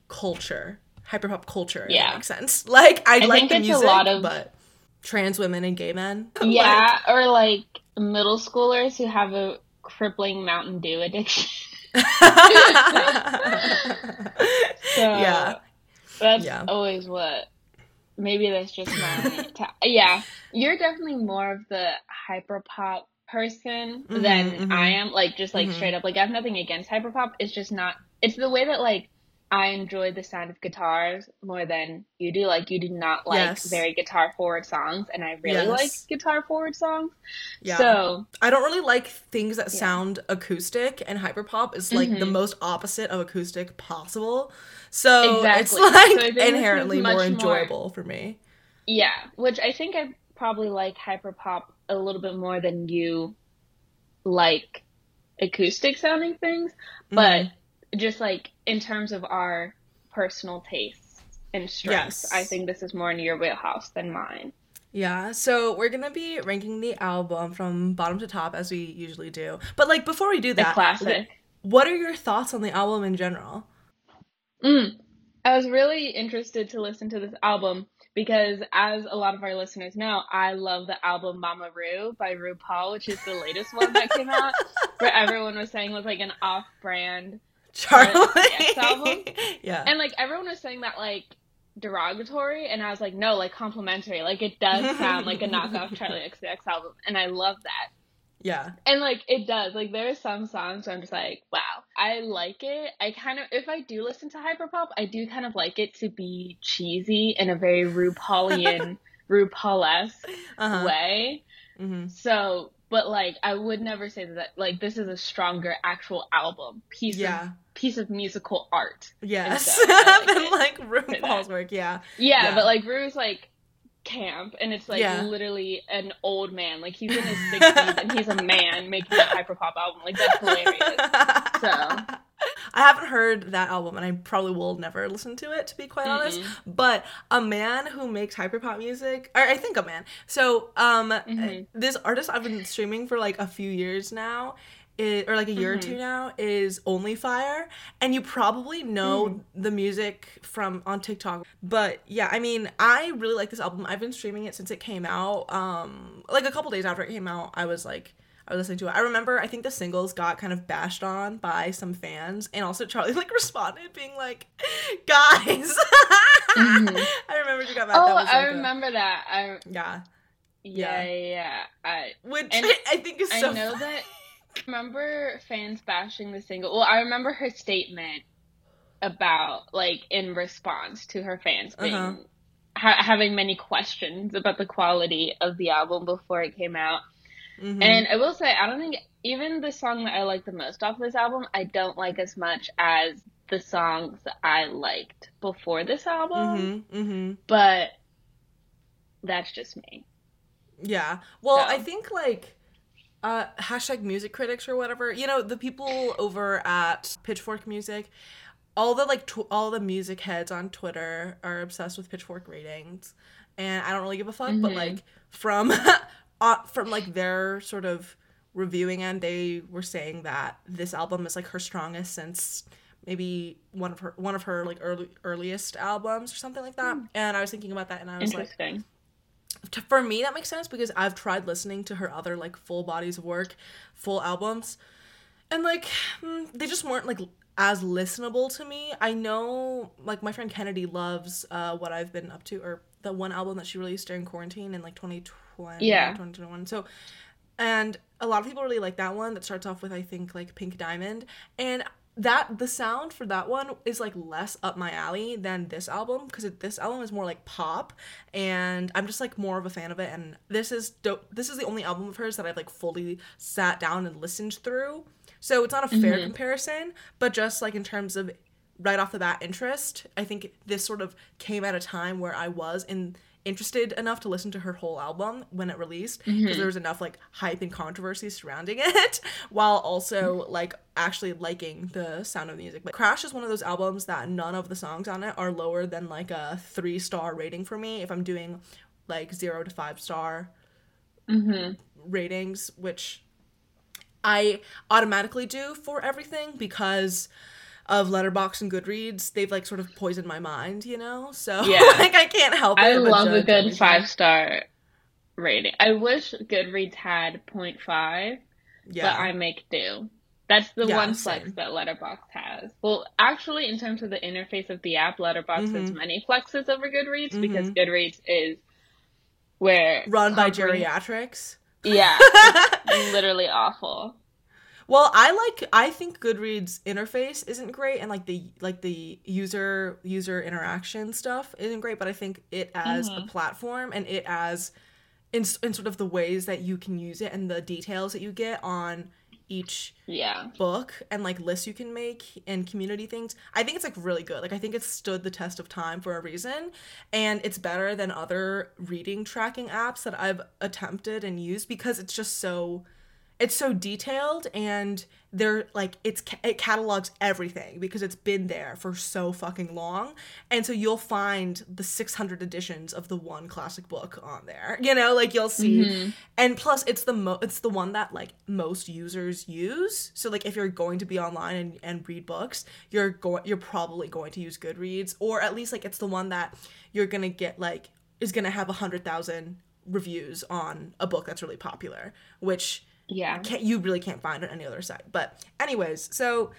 culture, if that makes sense. Like, I like the music, but trans women and gay men. Yeah, like, or, like, middle schoolers who have a crippling Mountain Dew addiction. That's always what... Maybe that's just my... you're definitely more of the hyperpop person than I am. Like, just, like, straight up. Like, I have nothing against hyperpop. It's just not... It's the way that, like, I enjoy the sound of guitars more than you do. Like, you do not like very guitar-forward songs, and I really like guitar-forward songs. Yeah. So I don't really like things that sound acoustic, and hyperpop is, like, the most opposite of acoustic possible. So it's, like, so inherently more enjoyable for me. Yeah, which I think I probably like hyperpop a little bit more than you like acoustic-sounding things, but just, like, in terms of our personal tastes and strengths, I think this is more in your wheelhouse than mine. Yeah, so we're going to be ranking the album from bottom to top, as we usually do. But, like, before we do that, the classic. What are your thoughts on the album in general? I was really interested to listen to this album because, as a lot of our listeners know, I love the album Mama Ru by RuPaul, which is the latest one that came out, where everyone was saying was, like, an off-brand Charli XCX album. Yeah. And, like, everyone was saying that, like, derogatory, and I was like, no, like, complimentary. Like, it does sound like a knockoff Charli XCX album, and I love that. Yeah. And, like, it does. Like, there are some songs where I'm just like, wow, I like it. I kind of, if I do listen to hyperpop, I do kind of like it to be cheesy in a very RuPaulian, RuPaul-esque way. Mm-hmm. So, but, like, I would never say that, like, this is a stronger actual album, piece of musical art. Yes. And so like than, like, RuPaul's work, yeah, but, like, Ru's, like, camp, and it's, like, literally an old man. Like, he's in his 60s, and he's a man making a hyperpop album. Like, that's hilarious. So I haven't heard that album, and I probably will never listen to it, to be quite honest, but a man who makes hyperpop music, or I think a man, so this artist I've been streaming for, like, a few years now, or, like, a year or two now, is Only Fire, and you probably know the music from on TikTok. But yeah, I mean, I really like this album. I've been streaming it since it came out. Like, a couple days after it came out, I was listening to it. I remember, I think the singles got kind of bashed on by some fans, and also Charli, like, responded being like, guys. I remember you got mad. Oh, that was, like, I remember that. I think is so funny. That. Remember fans bashing the single? Well, I remember her statement about, like, in response to her fans being having many questions about the quality of the album before it came out. And I will say, I don't think even the song that I like the most off this album, I don't like as much as the songs that I liked before this album. But that's just me. Yeah. Well, so. I think, like, hashtag music critics or whatever, you know, the people over at Pitchfork Music, all the, like, all the music heads on Twitter are obsessed with Pitchfork ratings, and I don't really give a fuck, but, like, from from, like, their sort of reviewing end, they were saying that this album is, like, her strongest since maybe one of her like earliest albums or something like that. And I was thinking about that, and I was like, for me, that makes sense, because I've tried listening to her other, like, full bodies of work, full albums, and, like, they just weren't, like, as listenable to me. I know, like, my friend Kennedy loves What I've Been Up To, or the one album that she released during quarantine in, like, 2020, 2021. So, and a lot of people really like that one that starts off with, I think, like, Pink Diamond, and that the sound for that one is, like, less up my alley than this album, because this album is more, like, pop, and I'm just, like, more of a fan of it, and this is dope. This is the only album of hers that I've, like, fully sat down and listened through, so it's not a fair comparison, but just, like, in terms of right off the bat interest, I think this sort of came at a time where I was interested enough to listen to her whole album when it released, because there was enough, like, hype and controversy surrounding it, while also, like, actually liking the sound of the music. But Crash is one of those albums that none of the songs on it are lower than, like, a 3-star rating for me, if I'm doing, like, 0 to 5-star ratings, which I automatically do for everything because of Letterboxd and Goodreads. They've, like, sort of poisoned my mind, you know? So, like, I can't help it. I love a good 5-star rating. I wish Goodreads had 0.5, but I make do. That's the one flex that Letterboxd has. Well, actually, in terms of the interface of the app, Letterboxd has many flexes over Goodreads, because Goodreads is run by geriatrics. Yeah. It's literally awful. Well, I think Goodreads interface isn't great, and like the user interaction stuff isn't great, but I think it as a platform and it as in sort of the ways that you can use it and the details that you get on each book and like lists you can make and community things, I think it's like really good. Like I think it's stood the test of time for a reason, and it's better than other reading tracking apps that I've attempted and used because it's just so detailed, and they're like it catalogs everything because it's been there for so fucking long, and so you'll find the 600 editions of the one classic book on there, you know, like you'll see. And plus it's the one that like most users use, so like if you're going to be online and read books, you're probably going to use Goodreads, or at least like it's the one that you're gonna get like is gonna have 100,000 reviews on a book that's really popular, which you really can't find on any other site. But anyways, so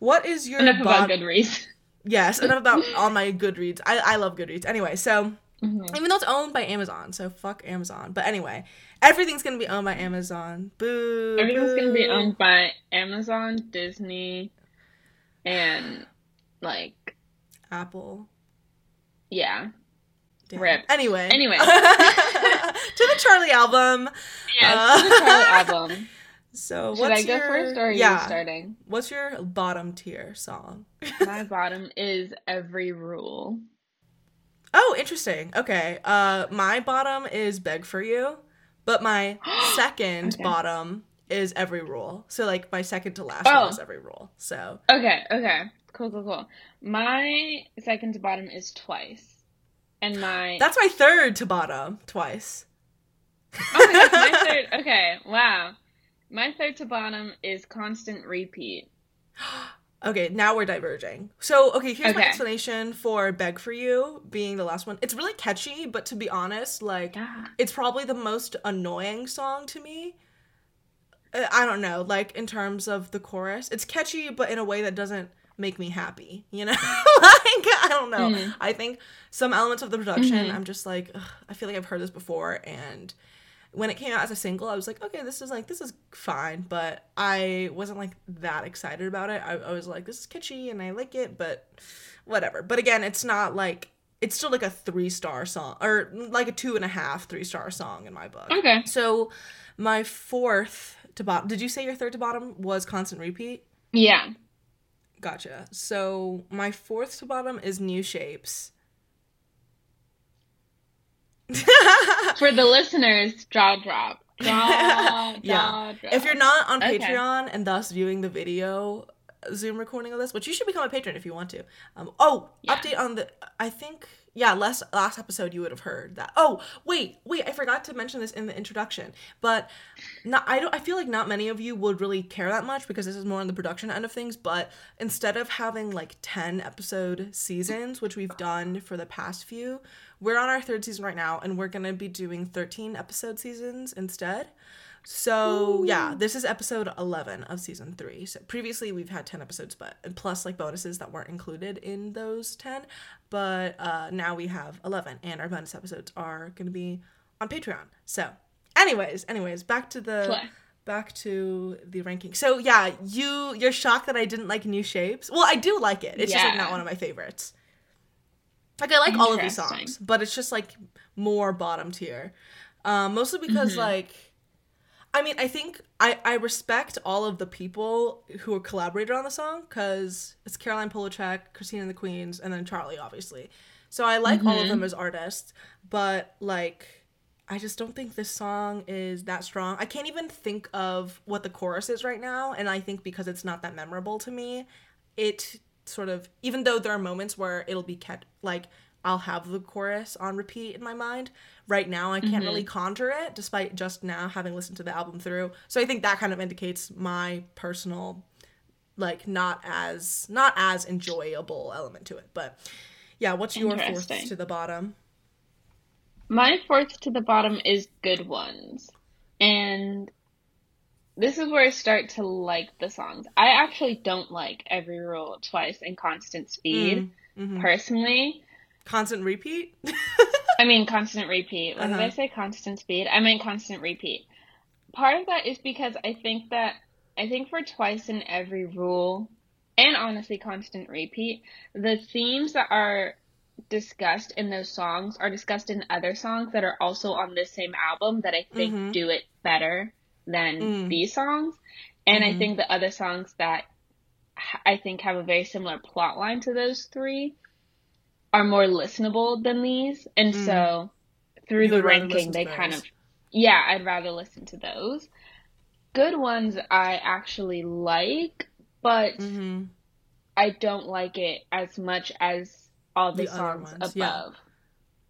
what is your enough about Goodreads? Yes, enough about all my Goodreads. I love Goodreads. Anyway, so even though it's owned by Amazon, so fuck Amazon. But anyway, everything's gonna be owned by Amazon. Boo. Everything's gonna be owned by Amazon, Disney, and like Apple. Yeah. Rip. Anyway. To the Charli album. Yes, to the Charli album. So should I go first, or are you starting? What's your bottom tier song? My bottom is Every Rule. Oh, interesting. Okay. My bottom is Beg For You, but my second bottom is Every Rule. So, like, my second to last one is Every Rule. So. Okay. Cool. My second to bottom is Twice. And that's my third to bottom, Twice. Oh my gosh, my third. Okay, wow. My third to bottom is Constant Repeat. Okay, now we're diverging. So, here's my explanation for Beg For You being the last one. It's really catchy, but to be honest, like, it's probably the most annoying song to me. I don't know, like, in terms of the chorus. It's catchy, but in a way that doesn't make me happy, you know? Like, I don't know. I think some elements of the production, I'm just like, ugh, I feel like I've heard this before, and when it came out as a single, I was like, okay, this is fine, but I wasn't like that excited about it. I was like, this is kitschy and I like it, but whatever. But again, it's not like, it's still like a 3-star song, or like a 2.5, 3-star song in my book. Okay. So my fourth to bottom, did you say your third to bottom was Constant Repeat? Yeah. Gotcha. So my fourth to bottom is New Shapes. For the listeners, jaw drop. Jaw drop. If you're not on Patreon and thus viewing the video Zoom recording of this, which you should become a patron if you want to. Update on the, I think, last episode you would have heard that. Oh, wait, I forgot to mention this in the introduction, but I feel like not many of you would really care that much because this is more on the production end of things, but instead of having like 10 episode seasons, which we've done for the past few, we're on our third season right now, and we're going to be doing 13 episode seasons instead. So, this is episode 11 of season 3. So previously we've had 10 episodes, but plus like bonuses that weren't included in those 10. But now we have 11, and our bonus episodes are going to be on Patreon. So, anyways, back to the ranking. So, you're shocked that I didn't like New Shapes. Well, I do like it. It's just like not one of my favorites. Like I like all of these songs, but it's just like more bottom tier. Mostly because I think I respect all of the people who collaborated on the song, because it's Caroline Polachek, Christine and the Queens, and then Charli, obviously. So I like all of them as artists, but, like, I just don't think this song is that strong. I can't even think of what the chorus is right now, and I think because it's not that memorable to me, it sort of, even though there are moments where it'll be kept, like, I'll have the chorus on repeat in my mind. Right now, I can't really conjure it, despite just now having listened to the album through. So I think that kind of indicates my personal, like, not as enjoyable element to it. But, what's your fourth to the bottom? My fourth to the bottom is Good Ones. And this is where I start to like the songs. I actually don't like Every Rule, Twice, and Constant Speed, personally. Constant Repeat? I mean, Constant Repeat. When did I say Constant Speed? I meant Constant Repeat. Part of that is because I think that I think for Twice in Every Rule, and honestly Constant Repeat, the themes that are discussed in those songs are discussed in other songs that are also on this same album that I think do it better than these songs. And I think the other songs that I think have a very similar plot line to those three are more listenable than these. And so through the ranking, they kind of, I'd rather listen to those. Good ones I actually like, but I don't like it as much as all the songs above.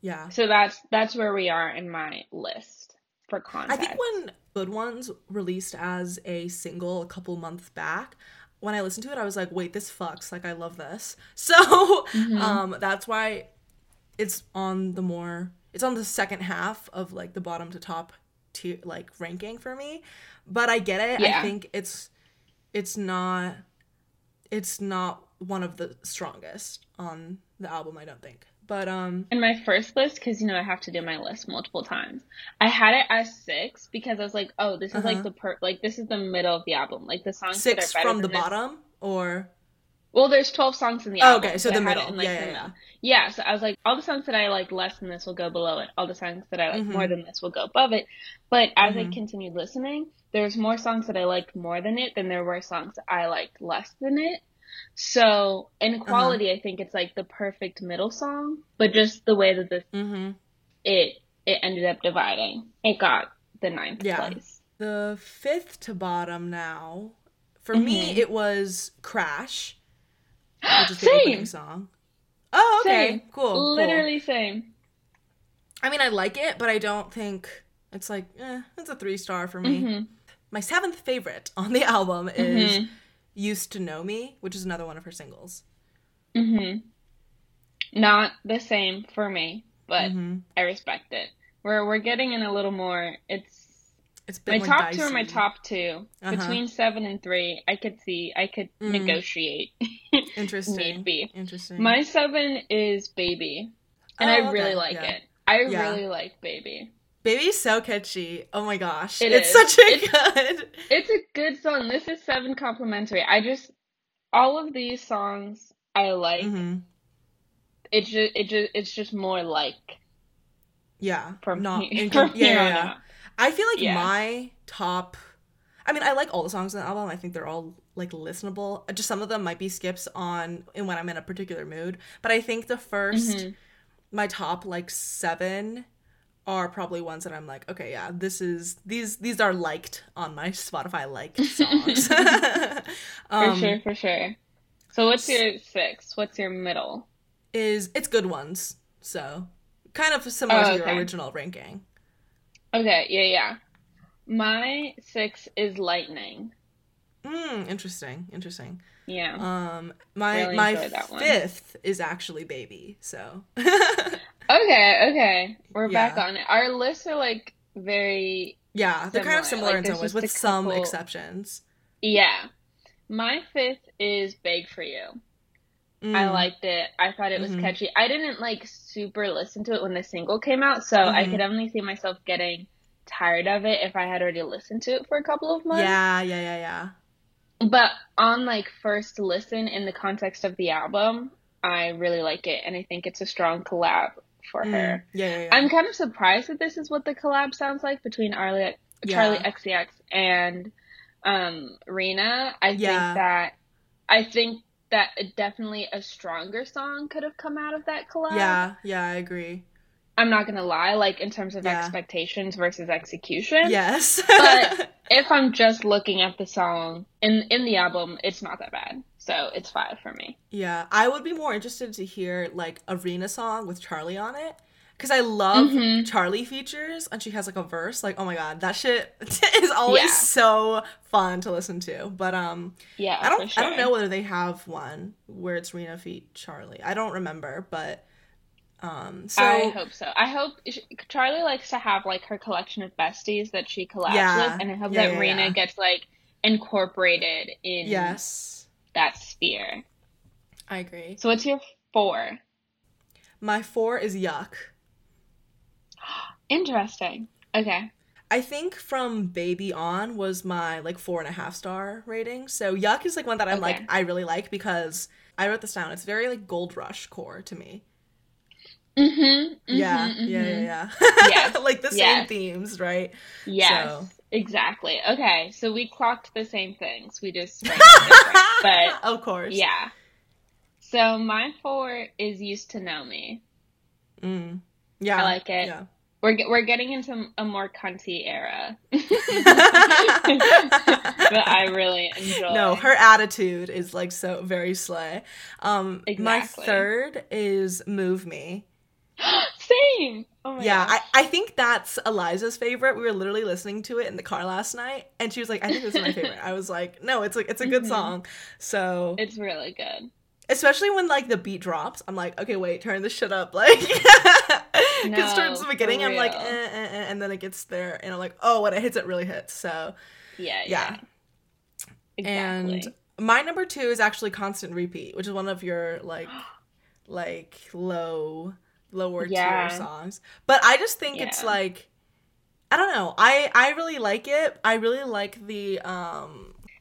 Yeah. So that's where we are in my list for context. I think when Good Ones released as a single a couple months back, when I listened to it, I was like, wait, this fucks. Like, I love this. So that's why it's on the second half of, like, the bottom to top tier, like, ranking for me. But I get it. Yeah. I think it's not one of the strongest on the album, I don't think. But in my first list, because I have to do my list multiple times, I had it as 6 because I was like, oh, this is like the this is the middle of the album, like the songs 6 that are from the bottom, or well, there's 12 songs in the album. Okay, so the middle, So I was like, all the songs that I like less than this will go below it. All the songs that I like more than this will go above it. But as I continued listening, there's more songs that I liked more than it than there were songs that I liked less than it. So in quality, I think it's like the perfect middle song, but just the way that this it ended up dividing, it got the 9th place. The 5th to bottom now for me, it was Crash, which is the opening song. Oh, okay, same. Cool. Literally cool. Same. I mean, I like it, but I don't think it's like it's a 3-star for me. My 7th favorite on the album is. Used to Know Me, which is another one of her singles. Not the same for me, but I respect it. We're getting in a little more. It's been my top dicey. 2 or my top 2 between 7 and 3. I could negotiate. Interesting. My 7 is Baby, and I really like it. I really like Baby. Baby's so catchy. Oh my gosh. It's such a good... It's a good song. This is 7 complimentary. All of these songs I like. It's just more like... I feel like my top... I mean, I like all the songs on the album. I think they're all, like, listenable. Just some of them might be skips on when I'm in a particular mood. But I think the first... My top, like, 7... are probably ones that I'm like, okay, yeah, these are liked on my Spotify liked songs. For sure. So what's your 6? What's your middle? It's Good Ones. So kind of similar to your original ranking. Okay, yeah. My 6 is Lightning. Interesting. Yeah. My 5th is actually Baby, so Okay. We're back on it. Our lists are, like, very they're kind of similar, like, in some ways, with some exceptions. Yeah. My 5th is Beg For You. I liked it. I thought it was catchy. I didn't, like, super listen to it when the single came out, so I could only see myself getting tired of it if I had already listened to it for a couple of months. Yeah. But on, like, first listen in the context of the album, I really like it, and I think it's a strong collab for her. Yeah. I'm kind of surprised that this is what the collab sounds like between Charli XCX and Rena. I think that definitely a stronger song could have come out of that collab. Yeah, I agree. I'm not gonna lie, like, in terms of expectations versus execution. Yes. But if I'm just looking at the song in the album, it's not that bad. So it's 5 for me. Yeah, I would be more interested to hear, like, a Rena song with Charli on it, because I love Charli features, and she has, like, a verse. Like, oh my god, that shit is always so fun to listen to. But I don't know whether they have one where it's Rena feat Charli. I don't remember, but I hope so. I hope Charli likes to have, like, her collection of besties that she collabs with, and I hope that Rena gets, like, incorporated in. Yes. That sphere. I agree. So what's your 4? My 4 is Yuck. Interesting. Okay. I think from Baby on was my, like, 4.5-star rating. So Yuck is, like, one that I'm, like, I really like because I wrote this down. It's very, like, Gold Rush core to me. Yeah. Like, the same themes, right? Exactly. Okay, so we clocked the same things. We just ranked different, but... Of course. Yeah. So my 4 is Used to Know Me. Mm. Yeah. I like it. Yeah. We're getting into a more cunty era. But I really enjoy. No, her attitude is, like, so very slay. Exactly. My 3rd is Move Me. Same! Oh my gosh. I think that's Eliza's favorite. We were literally listening to it in the car last night, and she was like, I think this is my favorite. I was like, no, it's a good song. So it's really good. Especially when, like, the beat drops, I'm like, okay, wait, turn this shit up. Like, it starts at the beginning, I'm like, and then it gets there, and I'm like, oh, when it hits, it really hits. So, yeah. Exactly. And my number 2 is actually Constant Repeat, which is one of your, like lower tier songs. But I just think it's, like, I don't know. I really like it. I really like the,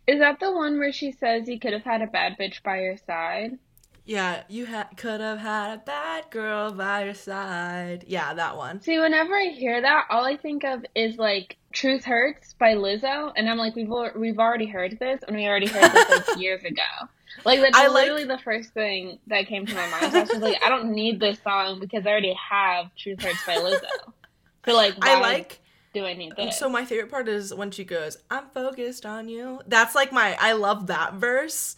Is that the one where she says you could have had a bad bitch by your side? Yeah, you could have had a bad girl by your side. Yeah, that one. See, whenever I hear that, all I think of is, like, Truth Hurts by Lizzo. And I'm like, we've already heard this, and we already heard this like, years ago. Like, that's literally the first thing that came to my mind. So I was just like, I don't need this song because I already have Truth Hurts by Lizzo. So, like, why? Do I need that? So my favorite part is when she goes, I'm focused on you. That's like I love that verse.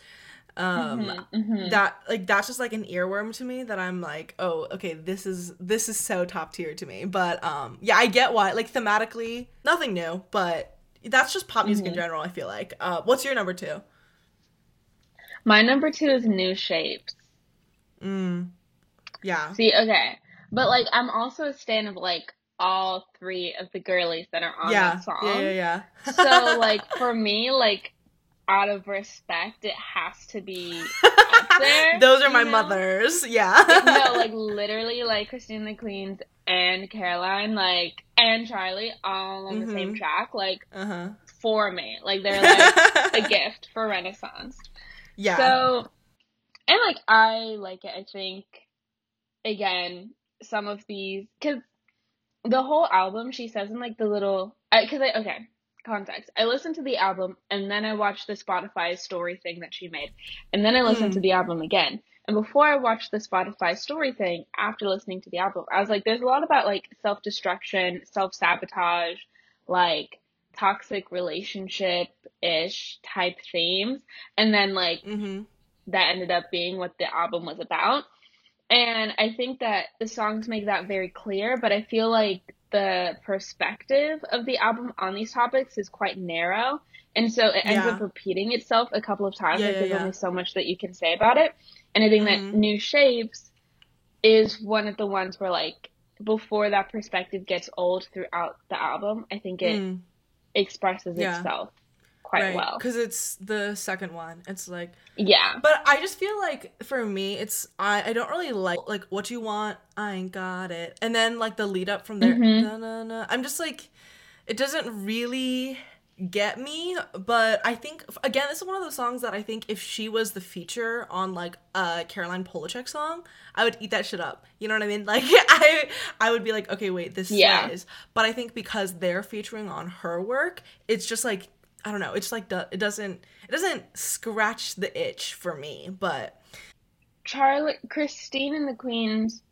That like that's just like an earworm to me that I'm like, oh, okay, this is so top tier to me. But I get why. Like thematically, nothing new, but that's just pop music in general, I feel like. What's your number 2? My number 2 is New Shapes. Yeah. See, okay. But like I'm also a stan of like all 3 of the girlies that are on that song. So, like, for me, like, out of respect, it has to be up there. Those are my mothers, no, like, literally, like, Christine and the Queens and Caroline, like, and Charli all on the same track, like, for me. Like, they're, like, a gift for Renaissance. Yeah. So, and, like, I like it, I think, again, some of these, because the whole album, she says in, like, the little... context. I listened to the album, and then I watched the Spotify story thing that she made. And then I listened to the album again. And before I watched the Spotify story thing, after listening to the album, I was like, there's a lot about, like, self-destruction, self-sabotage, like, toxic relationship-ish type themes. And then, like, that ended up being what the album was about. And I think that the songs make that very clear, but I feel like the perspective of the album on these topics is quite narrow. And so it ends up repeating itself a couple of times. There's only so much that you can say about it. And I think that New Shapes is one of the ones where, like, before that perspective gets old throughout the album, I think it expresses itself quite well. Because it's the second one. It's like... Yeah. But I just feel like, for me, it's... I don't really like, what you want, I ain't got it. And then, like, the lead up from there, na-na-na. I'm just like, it doesn't really get me, but I think, again, this is one of those songs that I think if she was the feature on, like, a Caroline Polachek song, I would eat that shit up. You know what I mean? Like, I would be like, okay, wait, this is... But I think because they're featuring on her work, it's just like... I don't know. It's like it doesn't scratch the itch for me, but Christine and the Queens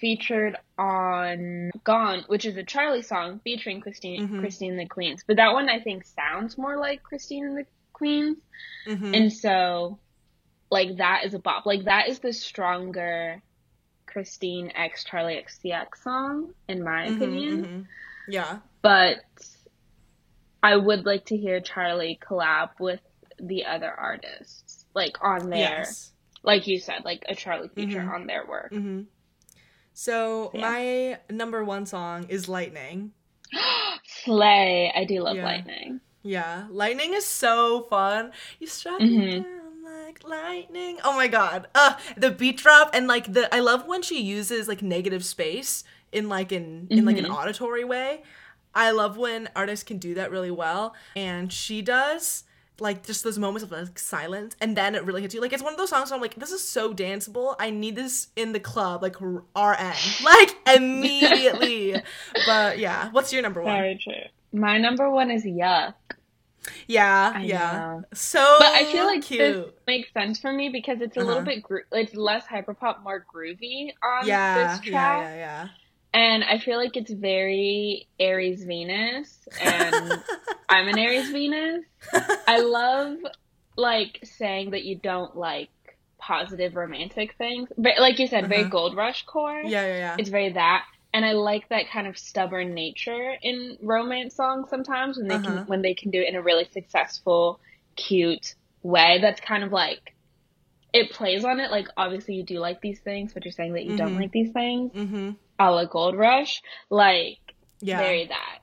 featured on Gone, which is a Charli song featuring Christine and the Queens. But that one I think sounds more like Christine and the Queens. And so like that is a bop. Like that is the stronger Christine x Charli XCX song in my opinion. Yeah. But I would like to hear Charli collab with the other artists, like, on their, like you said, like, a Charli feature on their work. So, my number 1 song is Lightning. Slay. I do love Lightning. Yeah. Lightning is so fun. You struck me down like lightning. Oh, my God. The beat drop and, like, I love when she uses, like, negative space in, like, an auditory way. I love when artists can do that really well, and she does. Like, just those moments of, like, silence, and then it really hits you. Like, it's one of those songs where I'm like, this is so danceable. I need this in the club, like, RN. Like, immediately. But, yeah. What's your number one? Very true. My number one is Yuck. Yeah, I know. So but I feel like cute. This makes sense for me because it's a little bit, it's less hyperpop, more groovy on this track. Yeah. And I feel like it's very Aries Venus, and I'm an Aries Venus. I love, like, saying that you don't like positive romantic things. But like you said, very Gold Rush core. Yeah. It's very that. And I like that kind of stubborn nature in romance songs sometimes when they can do it in a really successful, cute way that's kind of like, it plays on it. Like, obviously you do like these things, but you're saying that you don't like these things. Mm-hmm. A la Gold Rush, like, very that.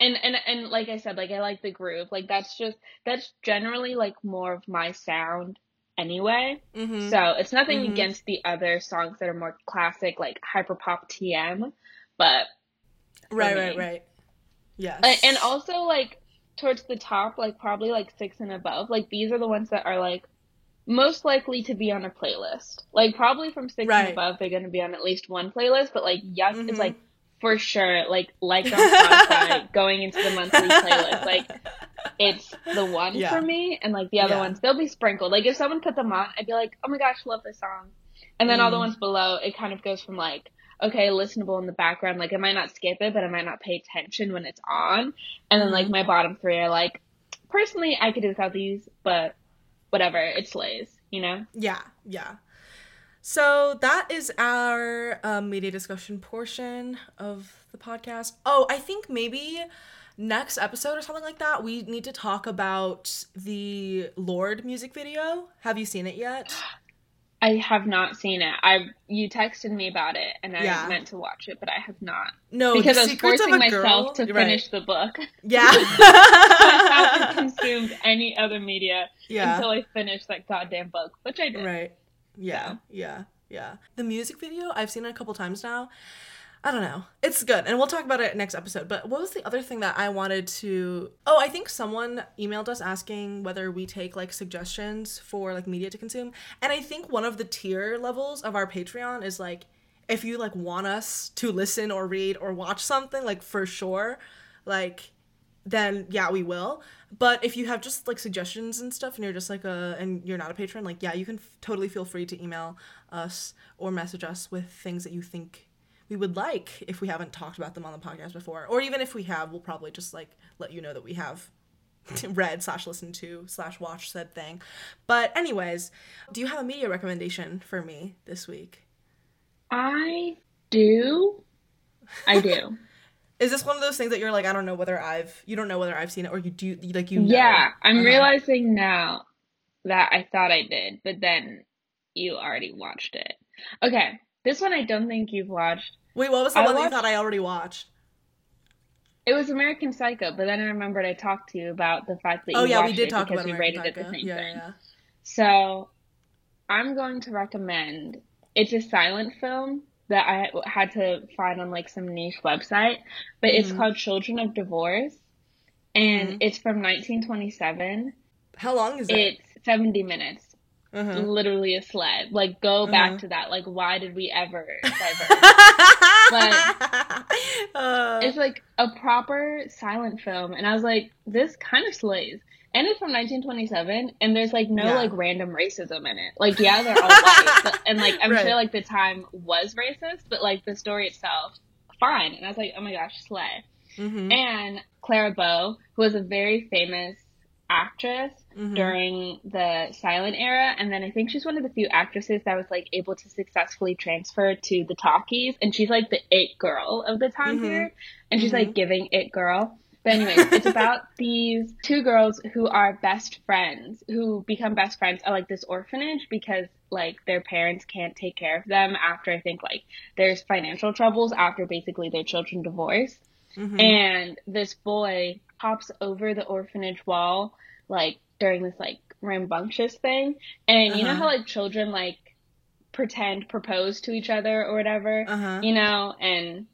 And like I said, like, I like the groove. Like, that's generally, like, more of my sound anyway. Mm-hmm. So it's nothing against the other songs that are more classic, like, hyperpop TM, but... Right. Yes. And also, like, towards the top, like, probably, like, 6 and above, like, these are the ones that are, like, most likely to be on a playlist. Like, probably from 6 and above, they're going to be on at least one playlist, but, like, Yuck is, like, for sure, like on Spotify, going into the monthly playlist. Like, it's the one for me, and, like, the other ones, they'll be sprinkled. Like, if someone put them on, I'd be like, oh my gosh, love this song. And then all the ones below, it kind of goes from, like, okay, listenable in the background. Like, I might not skip it, but I might not pay attention when it's on. And then, like, my bottom three are, like, personally, I could do without these, but... whatever, it slays, you know? Yeah. So that is our media discussion portion of the podcast. Oh, I think maybe next episode or something like that, we need to talk about the Lorde music video. Have you seen it yet? I have not seen it. You texted me about it, and I meant to watch it, but I have not. No, because I was forcing myself to finish the book. Yeah. I haven't consumed any other media until I finished that goddamn book, which I did. Right. Yeah. The music video, I've seen it a couple times now. I don't know. It's good, and we'll talk about it next episode. But what was the other thing that I wanted to... Oh, I think someone emailed us asking whether we take, like, suggestions for, like, media to consume. And I think one of the tier levels of our Patreon is, like, if you, like, want us to listen or read or watch something, like, for sure, like, then, yeah, we will. But if you have just, like, suggestions and stuff, and you're just, like, and you're not a patron, like, yeah, you can totally feel free to email us or message us with things that you think we would like if we haven't talked about them on the podcast before. Or even if we have, we'll probably just, like, let you know that we have read /listened to/watched said thing. But anyways, do you have a media recommendation for me this week? I do. Is this one of those things that you're like, you don't know whether I've seen it, or you do, like, you know? Yeah, I'm realizing now that I thought I did, but then you already watched it. Okay. This one I don't think you've watched. Wait, what was the one that you thought I already watched? It was American Psycho, but then I remembered I talked to you about the fact that we rated it the same thing. Yeah. So I'm going to recommend, it's a silent film that I had to find on, like, some niche website, but it's called Children of Divorce, and it's from 1927. How long is it? It's 70 minutes. Literally a sled. Like, go back to that. Like, why did we ever diverge? But it's, like, a proper silent film. And I was like, this kind of slays. And it's from 1927, and there's, like, no, like, random racism in it. Like, yeah, they're all white. And, like, I'm sure, like, the time was racist, but, like, the story itself, fine. And I was like, oh, my gosh, slay. Mm-hmm. And Clara Bow, who was a very famous actress during the silent era, and then I think she's one of the few actresses that was, like, able to successfully transfer to the talkies, and she's, like, the it girl of the time period, and she's, like, giving it girl. But anyways, it's about these two girls who are best friends, who become best friends at, like, this orphanage because, like, their parents can't take care of them after, I think, like, there's financial troubles after basically their children divorce. And this boy hops over the orphanage wall, like, during this, like, rambunctious thing. And you know how, like, children, like, propose to each other or whatever, you know, and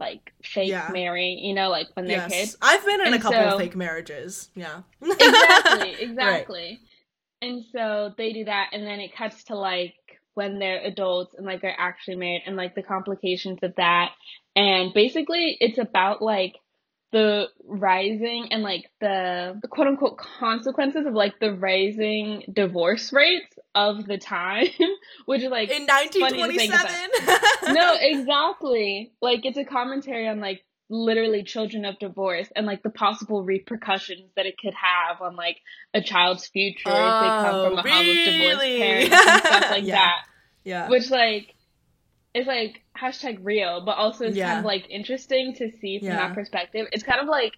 like fake marry, you know, like when they're kids. I've been in a couple of fake marriages. Yeah. Exactly. Right. And so they do that, and then it cuts to like when they're adults and like they're actually married, and like the complications of that. And basically it's about like the rising and like the quote unquote consequences of like the rising divorce rates of the time, which is like in 1927. No, exactly. Like it's a commentary on like literally children of divorce and like the possible repercussions that it could have on like a child's future if they come from a home of divorced parents and stuff like that. Yeah. Which like it's like hashtag real, but also it's kind of like interesting to see from that perspective. It's kind of like,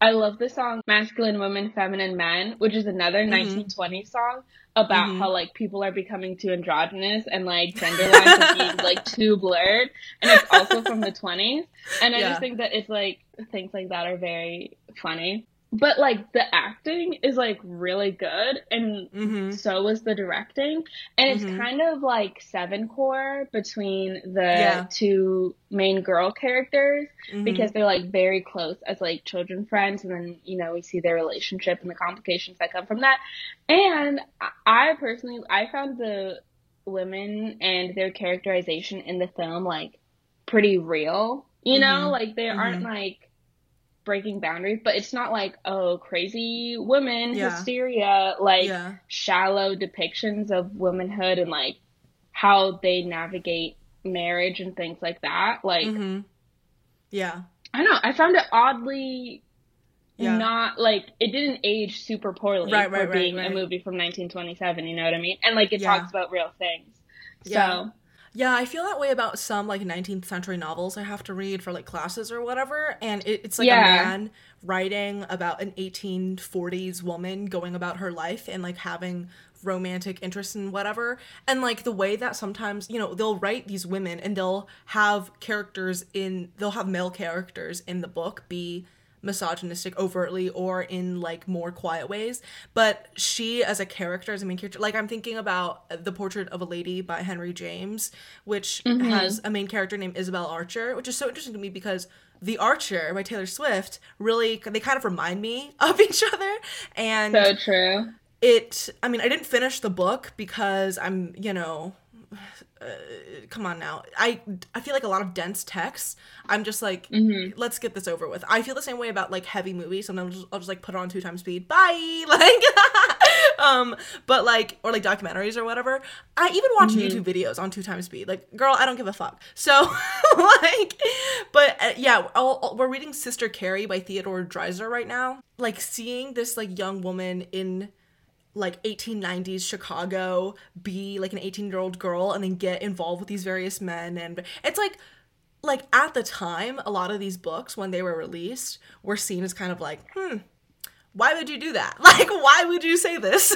I love the song Masculine Women, Feminine Men, which is another 1920s song about how like people are becoming too androgynous and like gender lines are being like too blurred. And it's also from the 20s. And I just think that it's like things like that are very funny. But like the acting is like really good, and so was the directing, and it's kind of like seven core between the two main girl characters because they're like very close as like children friends, and then you know we see their relationship and the complications that come from that. And I personally found the women and their characterization in the film like pretty real, you know, like they aren't like breaking boundaries, but it's not like, oh, crazy women hysteria, like shallow depictions of womanhood and like how they navigate marriage and things like that. Like I don't know, I found it oddly not like it didn't age super poorly for being a movie from 1927, you know what I mean? And like it talks about real things. So yeah, I feel that way about some, like, 19th century novels I have to read for, like, classes or whatever, and it's, like, a man writing about an 1840s woman going about her life and, like, having romantic interests and whatever, and, like, the way that sometimes, you know, they'll write these women and they'll have characters in, they'll have male characters in the book be misogynistic overtly or in like more quiet ways, but she as a character, as a main character, like I'm thinking about The Portrait of a Lady by Henry James, which has a main character named Isabel Archer, which is so interesting to me because The Archer by Taylor Swift, really they kind of remind me of each other. And so true. I mean, I didn't finish the book because I'm, you know, come on now. I feel like a lot of dense texts, I'm just like, let's get this over with. I feel the same way about like heavy movies. Sometimes I'll just like put it on 2x speed. Bye. Like, but like, or like documentaries or whatever. I even watch YouTube videos on 2x speed. Like, girl, I don't give a fuck. So like, but yeah, we're reading Sister Carrie by Theodore Dreiser right now. Like seeing this like young woman in like 1890s Chicago be like an 18-year-old girl and then get involved with these various men, and it's like at the time a lot of these books when they were released were seen as kind of like, why would you do that? Like, why would you say this?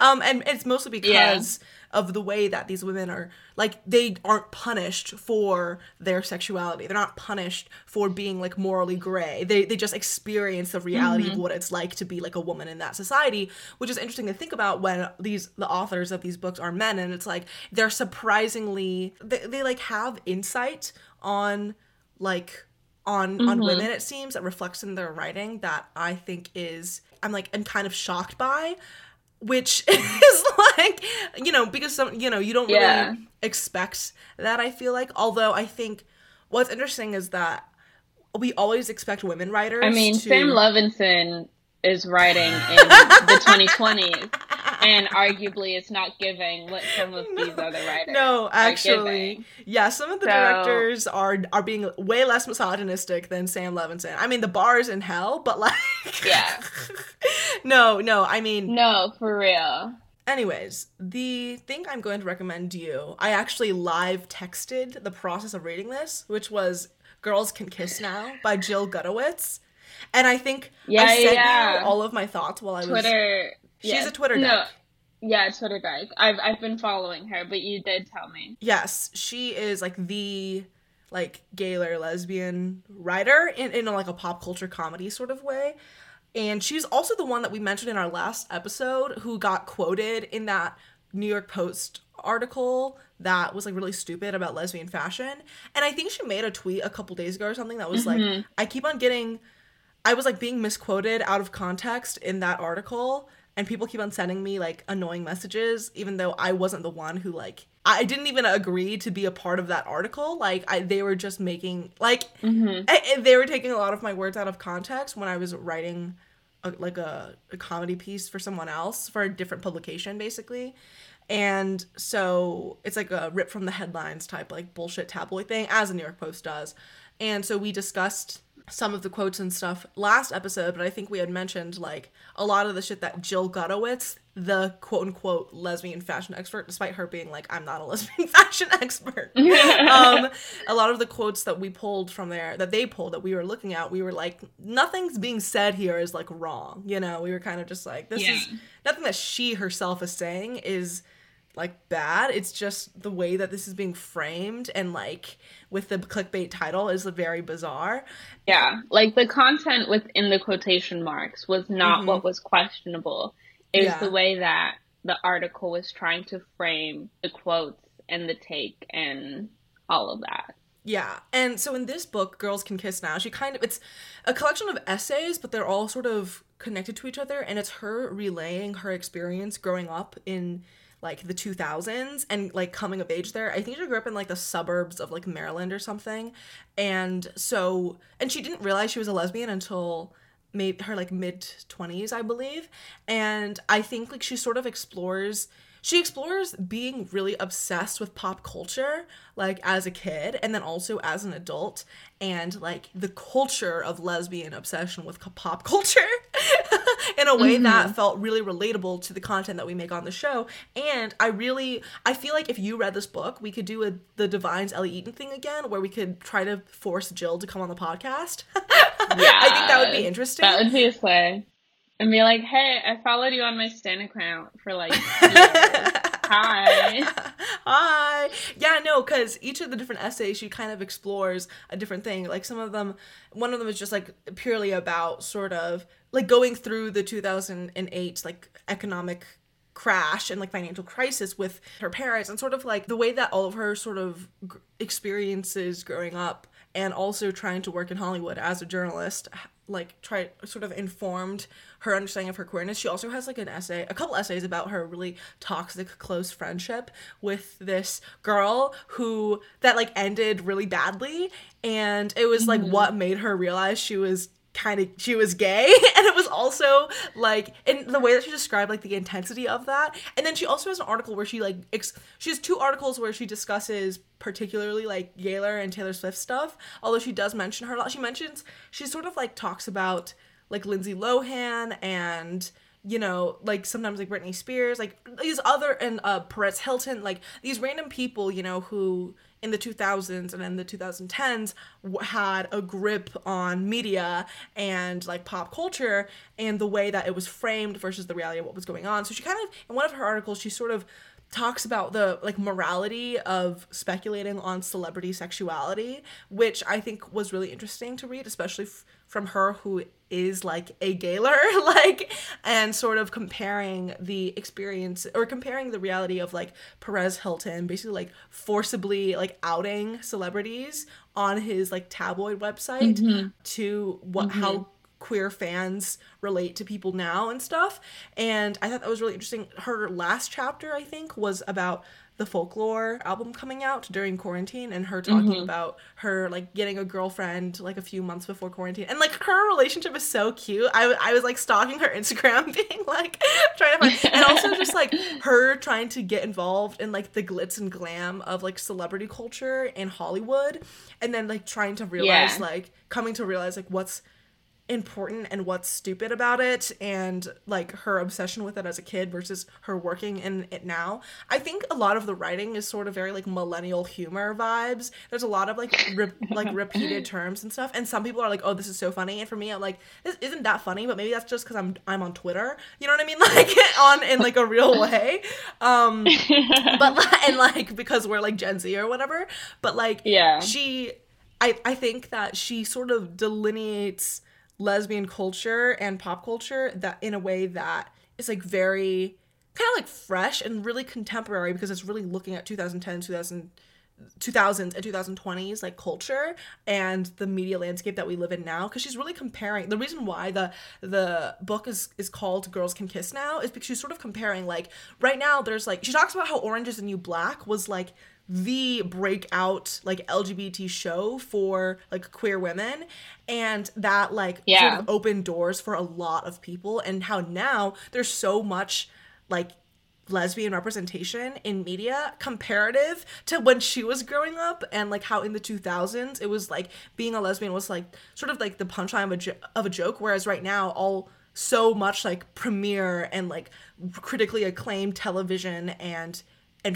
And it's mostly because of the way that these women are, like, they aren't punished for their sexuality. They're not punished for being, like, morally gray. They just experience the reality of what it's like to be, like, a woman in that society, which is interesting to think about when the authors of these books are men, and it's, like, they're surprisingly, they like, have insight on, like, on women, it seems, that reflects in their writing that I think is, I'm, like, I'm kind of shocked by, which is like, you know, because some, you know, you don't really expect that, I feel like. Although I think what's interesting is that we always expect women writers to... I mean, Sam Levinson is writing in the 2020s, and arguably it's not giving what some of these other writers are giving. Yeah, some of the directors are being way less misogynistic than Sam Levinson. I mean, the bar is in hell, but like... Yeah. No, I mean... No, for real. Anyways, the thing I'm going to recommend to you, I actually live texted the process of reading this, which was Girls Can Kiss Now by Jill Gutowitz. And I think I sent you all of my thoughts while I was... Twitter... She's a Twitter dyke. Yeah, Twitter dyke. I've been following her, but you did tell me. Yes, she is like the... like gay or lesbian writer in like a pop culture comedy sort of way. And she's also the one that we mentioned in our last episode who got quoted in that New York Post article that was like really stupid about lesbian fashion, and I think she made a tweet a couple days ago or something that was like, I keep on getting, I was like being misquoted out of context in that article, and people keep on sending me like annoying messages, even though I wasn't the one who like, I didn't even agree to be a part of that article. Like, they were just making, like, they were taking a lot of my words out of context when I was writing a comedy piece for someone else, for a different publication, basically. And so it's like a rip from the headlines type, like, bullshit tabloid thing, as the New York Post does. And so we discussed some of the quotes and stuff last episode, but I think we had mentioned, like, a lot of the shit that Jill Gutowitz, the quote-unquote lesbian fashion expert, despite her being like, I'm not a lesbian fashion expert. A lot of the quotes that we pulled from there, that they pulled, that we were looking at, we were like, nothing's being said here is, like, wrong. You know, we were kind of just like, this is, nothing that she herself is saying is, like, bad. It's just the way that this is being framed and, like, with the clickbait title is very bizarre. Yeah, like, the content within the quotation marks was not what was questionable. It was the way that the article was trying to frame the quotes and the take and all of that. Yeah, and so in this book, Girls Can Kiss Now, she kind of, it's a collection of essays, but they're all sort of connected to each other, and it's her relaying her experience growing up in, like, the 2000s and, like, coming of age there. I think she grew up in, like, the suburbs of, like, Maryland or something. And so, and she didn't realize she was a lesbian until maybe her, like, mid-20s, I believe. And I think, like, she sort of explores, she explores being really obsessed with pop culture, like, as a kid and then also as an adult, and, like, the culture of lesbian obsession with pop culture in a way that felt really relatable to the content that we make on the show. And I feel like if you read this book, we could do the Divine's Ellie Eaton thing again, where we could try to force Jill to come on the podcast. Yeah, I think that would be interesting. That would be a play. And be like, hey, I followed you on my Stan account for, like, Hi. Yeah, no, because each of the different essays, she kind of explores a different thing. Like, some of them, one of them is just, like, purely about sort of, like, going through the 2008, like, economic crash and, like, financial crisis with her parents, and sort of, like, the way that all of her sort of experiences growing up and also trying to work in Hollywood as a journalist, like, sort of informed her understanding of her queerness. She also has, like, a couple essays about her really toxic close friendship with this girl who, that, like, ended really badly, and it was, like, what made her realize she was gay, and it was also, like, in the way that she described, like, the intensity of that. And then she also has an article where she, like, she has two articles where she discusses particularly, like, Gaylor and Taylor Swift stuff, although she does mention her a lot. She sort of, like, talks about, like, Lindsay Lohan and, you know, like, sometimes, like, Britney Spears, like, these other, and Perez Hilton, like, these random people, you know, who in the 2000s and in the 2010s had a grip on media and, like, pop culture and the way that it was framed versus the reality of what was going on. So she kind of, in one of her articles, she sort of talks about the, like, morality of speculating on celebrity sexuality, which I think was really interesting to read, especially from her who is, like, a Gaylor, like, and sort of comparing the experience, or comparing the reality of, like, Perez Hilton basically, like, forcibly, like, outing celebrities on his, like, tabloid website to what how queer fans relate to people now and stuff. And I thought that was really interesting. Her last chapter, I think, was about the Folklore album coming out during quarantine, and her talking about her, like, getting a girlfriend, like, a few months before quarantine, and, like, her relationship is so cute. I was, like, stalking her Instagram, being like, trying to find, and also just, like, her trying to get involved in, like, the glitz and glam of, like, celebrity culture in Hollywood, and then, like, trying to realize, like, coming to realize, like, what's important and what's stupid about it, and, like, her obsession with it as a kid versus her working in it now. I think a lot of the writing is sort of very, like, millennial humor vibes. There's a lot of, like, repeated terms and stuff, and some people are like, oh, this is so funny, and for me, I'm like, this isn't that funny, but maybe that's just because I'm on Twitter, you know what I mean, like, on, in, like, a real way, but, and, like, because we're, like, Gen Z or whatever, but, like, I think that she sort of delineates lesbian culture and pop culture that in a way that is, like, very kind of like fresh and really contemporary because it's really looking at 2010, 2000s and 2020s like culture and the media landscape that we live in now, because she's really comparing. The reason why the book is called Girls Can Kiss Now is because she's sort of comparing, like, right now there's like, she talks about how Orange Is the New Black was like the breakout like LGBT show for like queer women, and that like sort of opened doors for a lot of people, and how now there's so much like lesbian representation in media comparative to when she was growing up, and like how in the 2000s it was like being a lesbian was like sort of like the punchline of a joke, whereas right now all so much like premiere and like critically acclaimed television and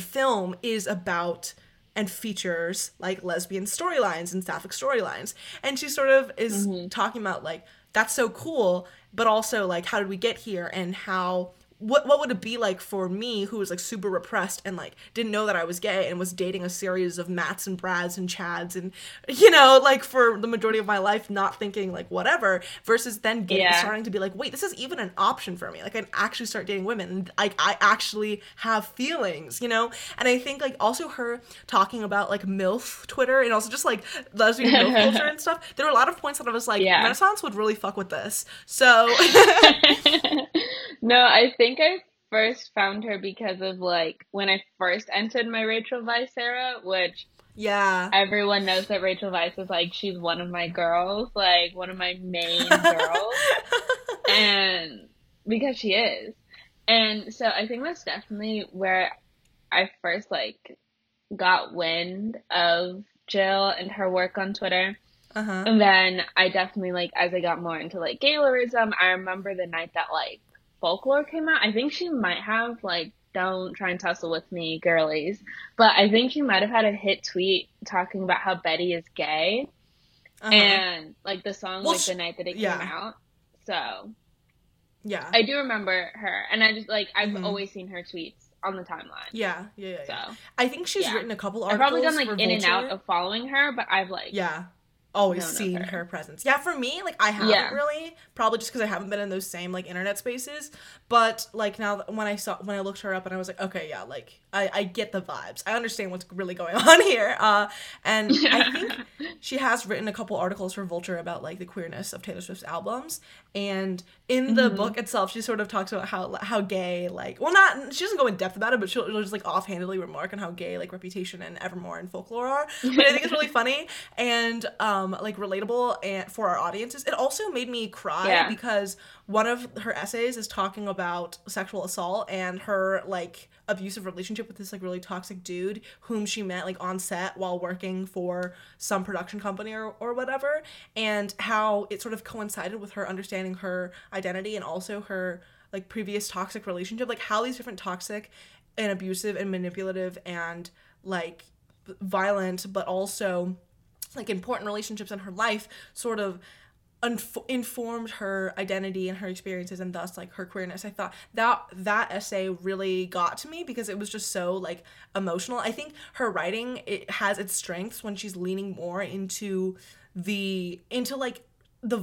film is about and features like lesbian storylines and sapphic storylines. And she sort of is talking about like, that's so cool, but also like, how did we get here, and how what would it be like for me, who was like super repressed and like didn't know that I was gay and was dating a series of Matts and Brads and Chads and, you know, like for the majority of my life, not thinking like whatever, versus then starting to be like, wait, this is even an option for me. Like I can actually start dating women, and like I actually have feelings, you know? And I think like also her talking about like MILF Twitter and also just like lesbian MILF culture and stuff, there were a lot of points that I was like, Renaissance would really fuck with this. So no, I think I first found her because of, like, when I first entered my Rachel Weiss era, which everyone knows that Rachel Weiss is, like, she's one of my girls, like, one of my main girls, and because she is. And so I think that's definitely where I first, like, got wind of Jill and her work on Twitter. And then I definitely, like, as I got more into, like, Gaylorism, I remember the night that, like, Folklore came out. I think she might have, like, don't try and tussle with me, girlies, but I think she might have had a hit tweet talking about how Betty is gay, and like the song, well, like the night that it came out. So I do remember her, and I just like, I've always seen her tweets on the timeline. So I think she's written a couple articles. I've probably done like in and out of following her, but I've like always seen her presence. For me, like, I haven't really, probably just because I haven't been in those same like internet spaces, but like now when I looked her up and I was like, okay, like I get the vibes, I understand what's really going on here, and I think she has written a couple articles for Vulture about like the queerness of Taylor Swift's albums, and in the book itself she sort of talks about how gay, like, well, not, she doesn't go in depth about it, but she'll just like offhandedly remark on how gay like Reputation and Evermore and Folklore are, but I think it's really funny and like relatable and for our audiences. It also made me cry because one of her essays is talking about sexual assault and her like abusive relationship with this like really toxic dude whom she met like on set while working for some production company or whatever, and how it sort of coincided with her understanding her identity and also her like previous toxic relationship, like how these different toxic and abusive and manipulative and like violent but also like important relationships in her life sort of informed her identity and her experiences, and thus like her queerness. I thought that essay really got to me because it was just so like emotional. I think her writing, it has its strengths when she's leaning more into like the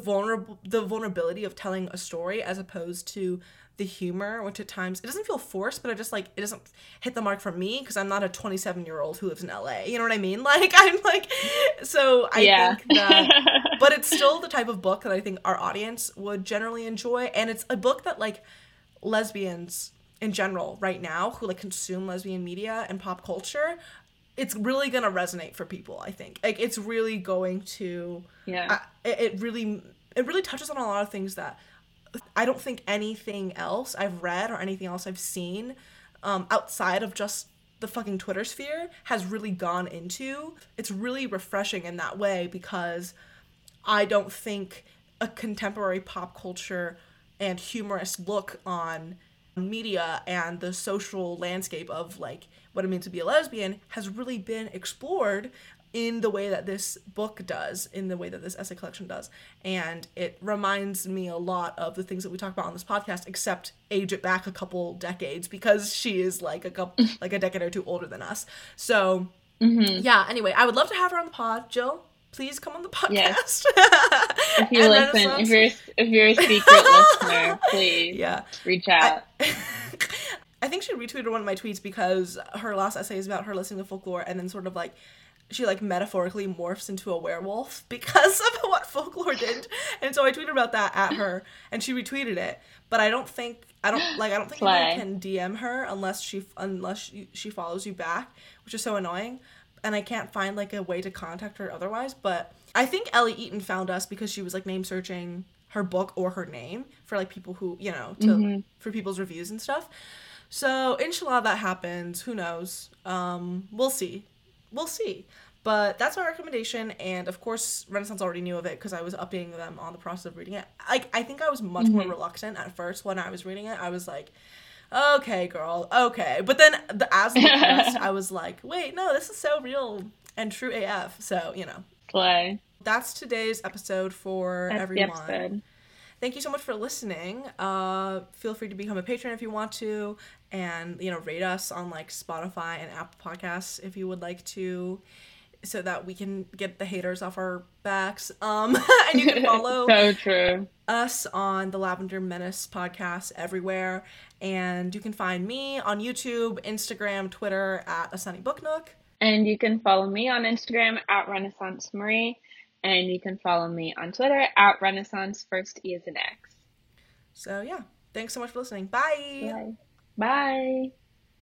vulnerability of telling a story as opposed to the humor, which at times it doesn't feel forced, but I just like, it doesn't hit the mark for me because I'm not a 27-year-old who lives in LA, you know what I mean? Like I'm like, so I think that, but it's still the type of book that I think our audience would generally enjoy, and it's a book that like lesbians in general right now who like consume lesbian media and pop culture, it's really gonna resonate for people. I think like it's really going to it really touches on a lot of things that I don't think anything else I've read or anything else I've seen outside of just the fucking Twitter sphere has really gone into. It's really refreshing in that way because I don't think a contemporary pop culture and humorous look on media and the social landscape of like what it means to be a lesbian has really been explored in the way that this book does, in the way that this essay collection does. And it reminds me a lot of the things that we talk about on this podcast, except age it back a couple decades because she is like a decade or two older than us. So anyway, I would love to have her on the pod. Jill, please come on the podcast. Yes. If you listen, if you're a secret listener, please reach out. I think she retweeted one of my tweets because her last essay is about her listening to Folklore, and then sort of like she like metaphorically morphs into a werewolf because of what Folklore did. And so I tweeted about that at her and she retweeted it. But I don't think I can DM her unless she follows you back, which is so annoying. And I can't find like a way to contact her otherwise. But I think Ellie Eaton found us because she was like name searching her book or her name for like people who, you know, to for people's reviews and stuff. So inshallah that happens. Who knows? We'll see. But that's my recommendation. And of course, Renaissance already knew of it because I was updating them on the process of reading it. I think I was much more reluctant at first when I was reading it. I was like, okay, girl, okay. But then I was like, wait, no, this is so real and true AF. So, you know. Play. That's today's episode for everyone. Thank you so much for listening. Feel free to become a patron if you want to. And, you know, rate us on, like, Spotify and Apple Podcasts if you would like to, so that we can get the haters off our backs. And you can follow so true. Us on the Lavender Menace podcast everywhere. And you can find me on YouTube, Instagram, Twitter at A Sunny Book Nook. And you can follow me on Instagram at Renaissance Marie. And you can follow me on Twitter at Renaissance First E is an X. So, yeah. Thanks so much for listening. Bye. Bye.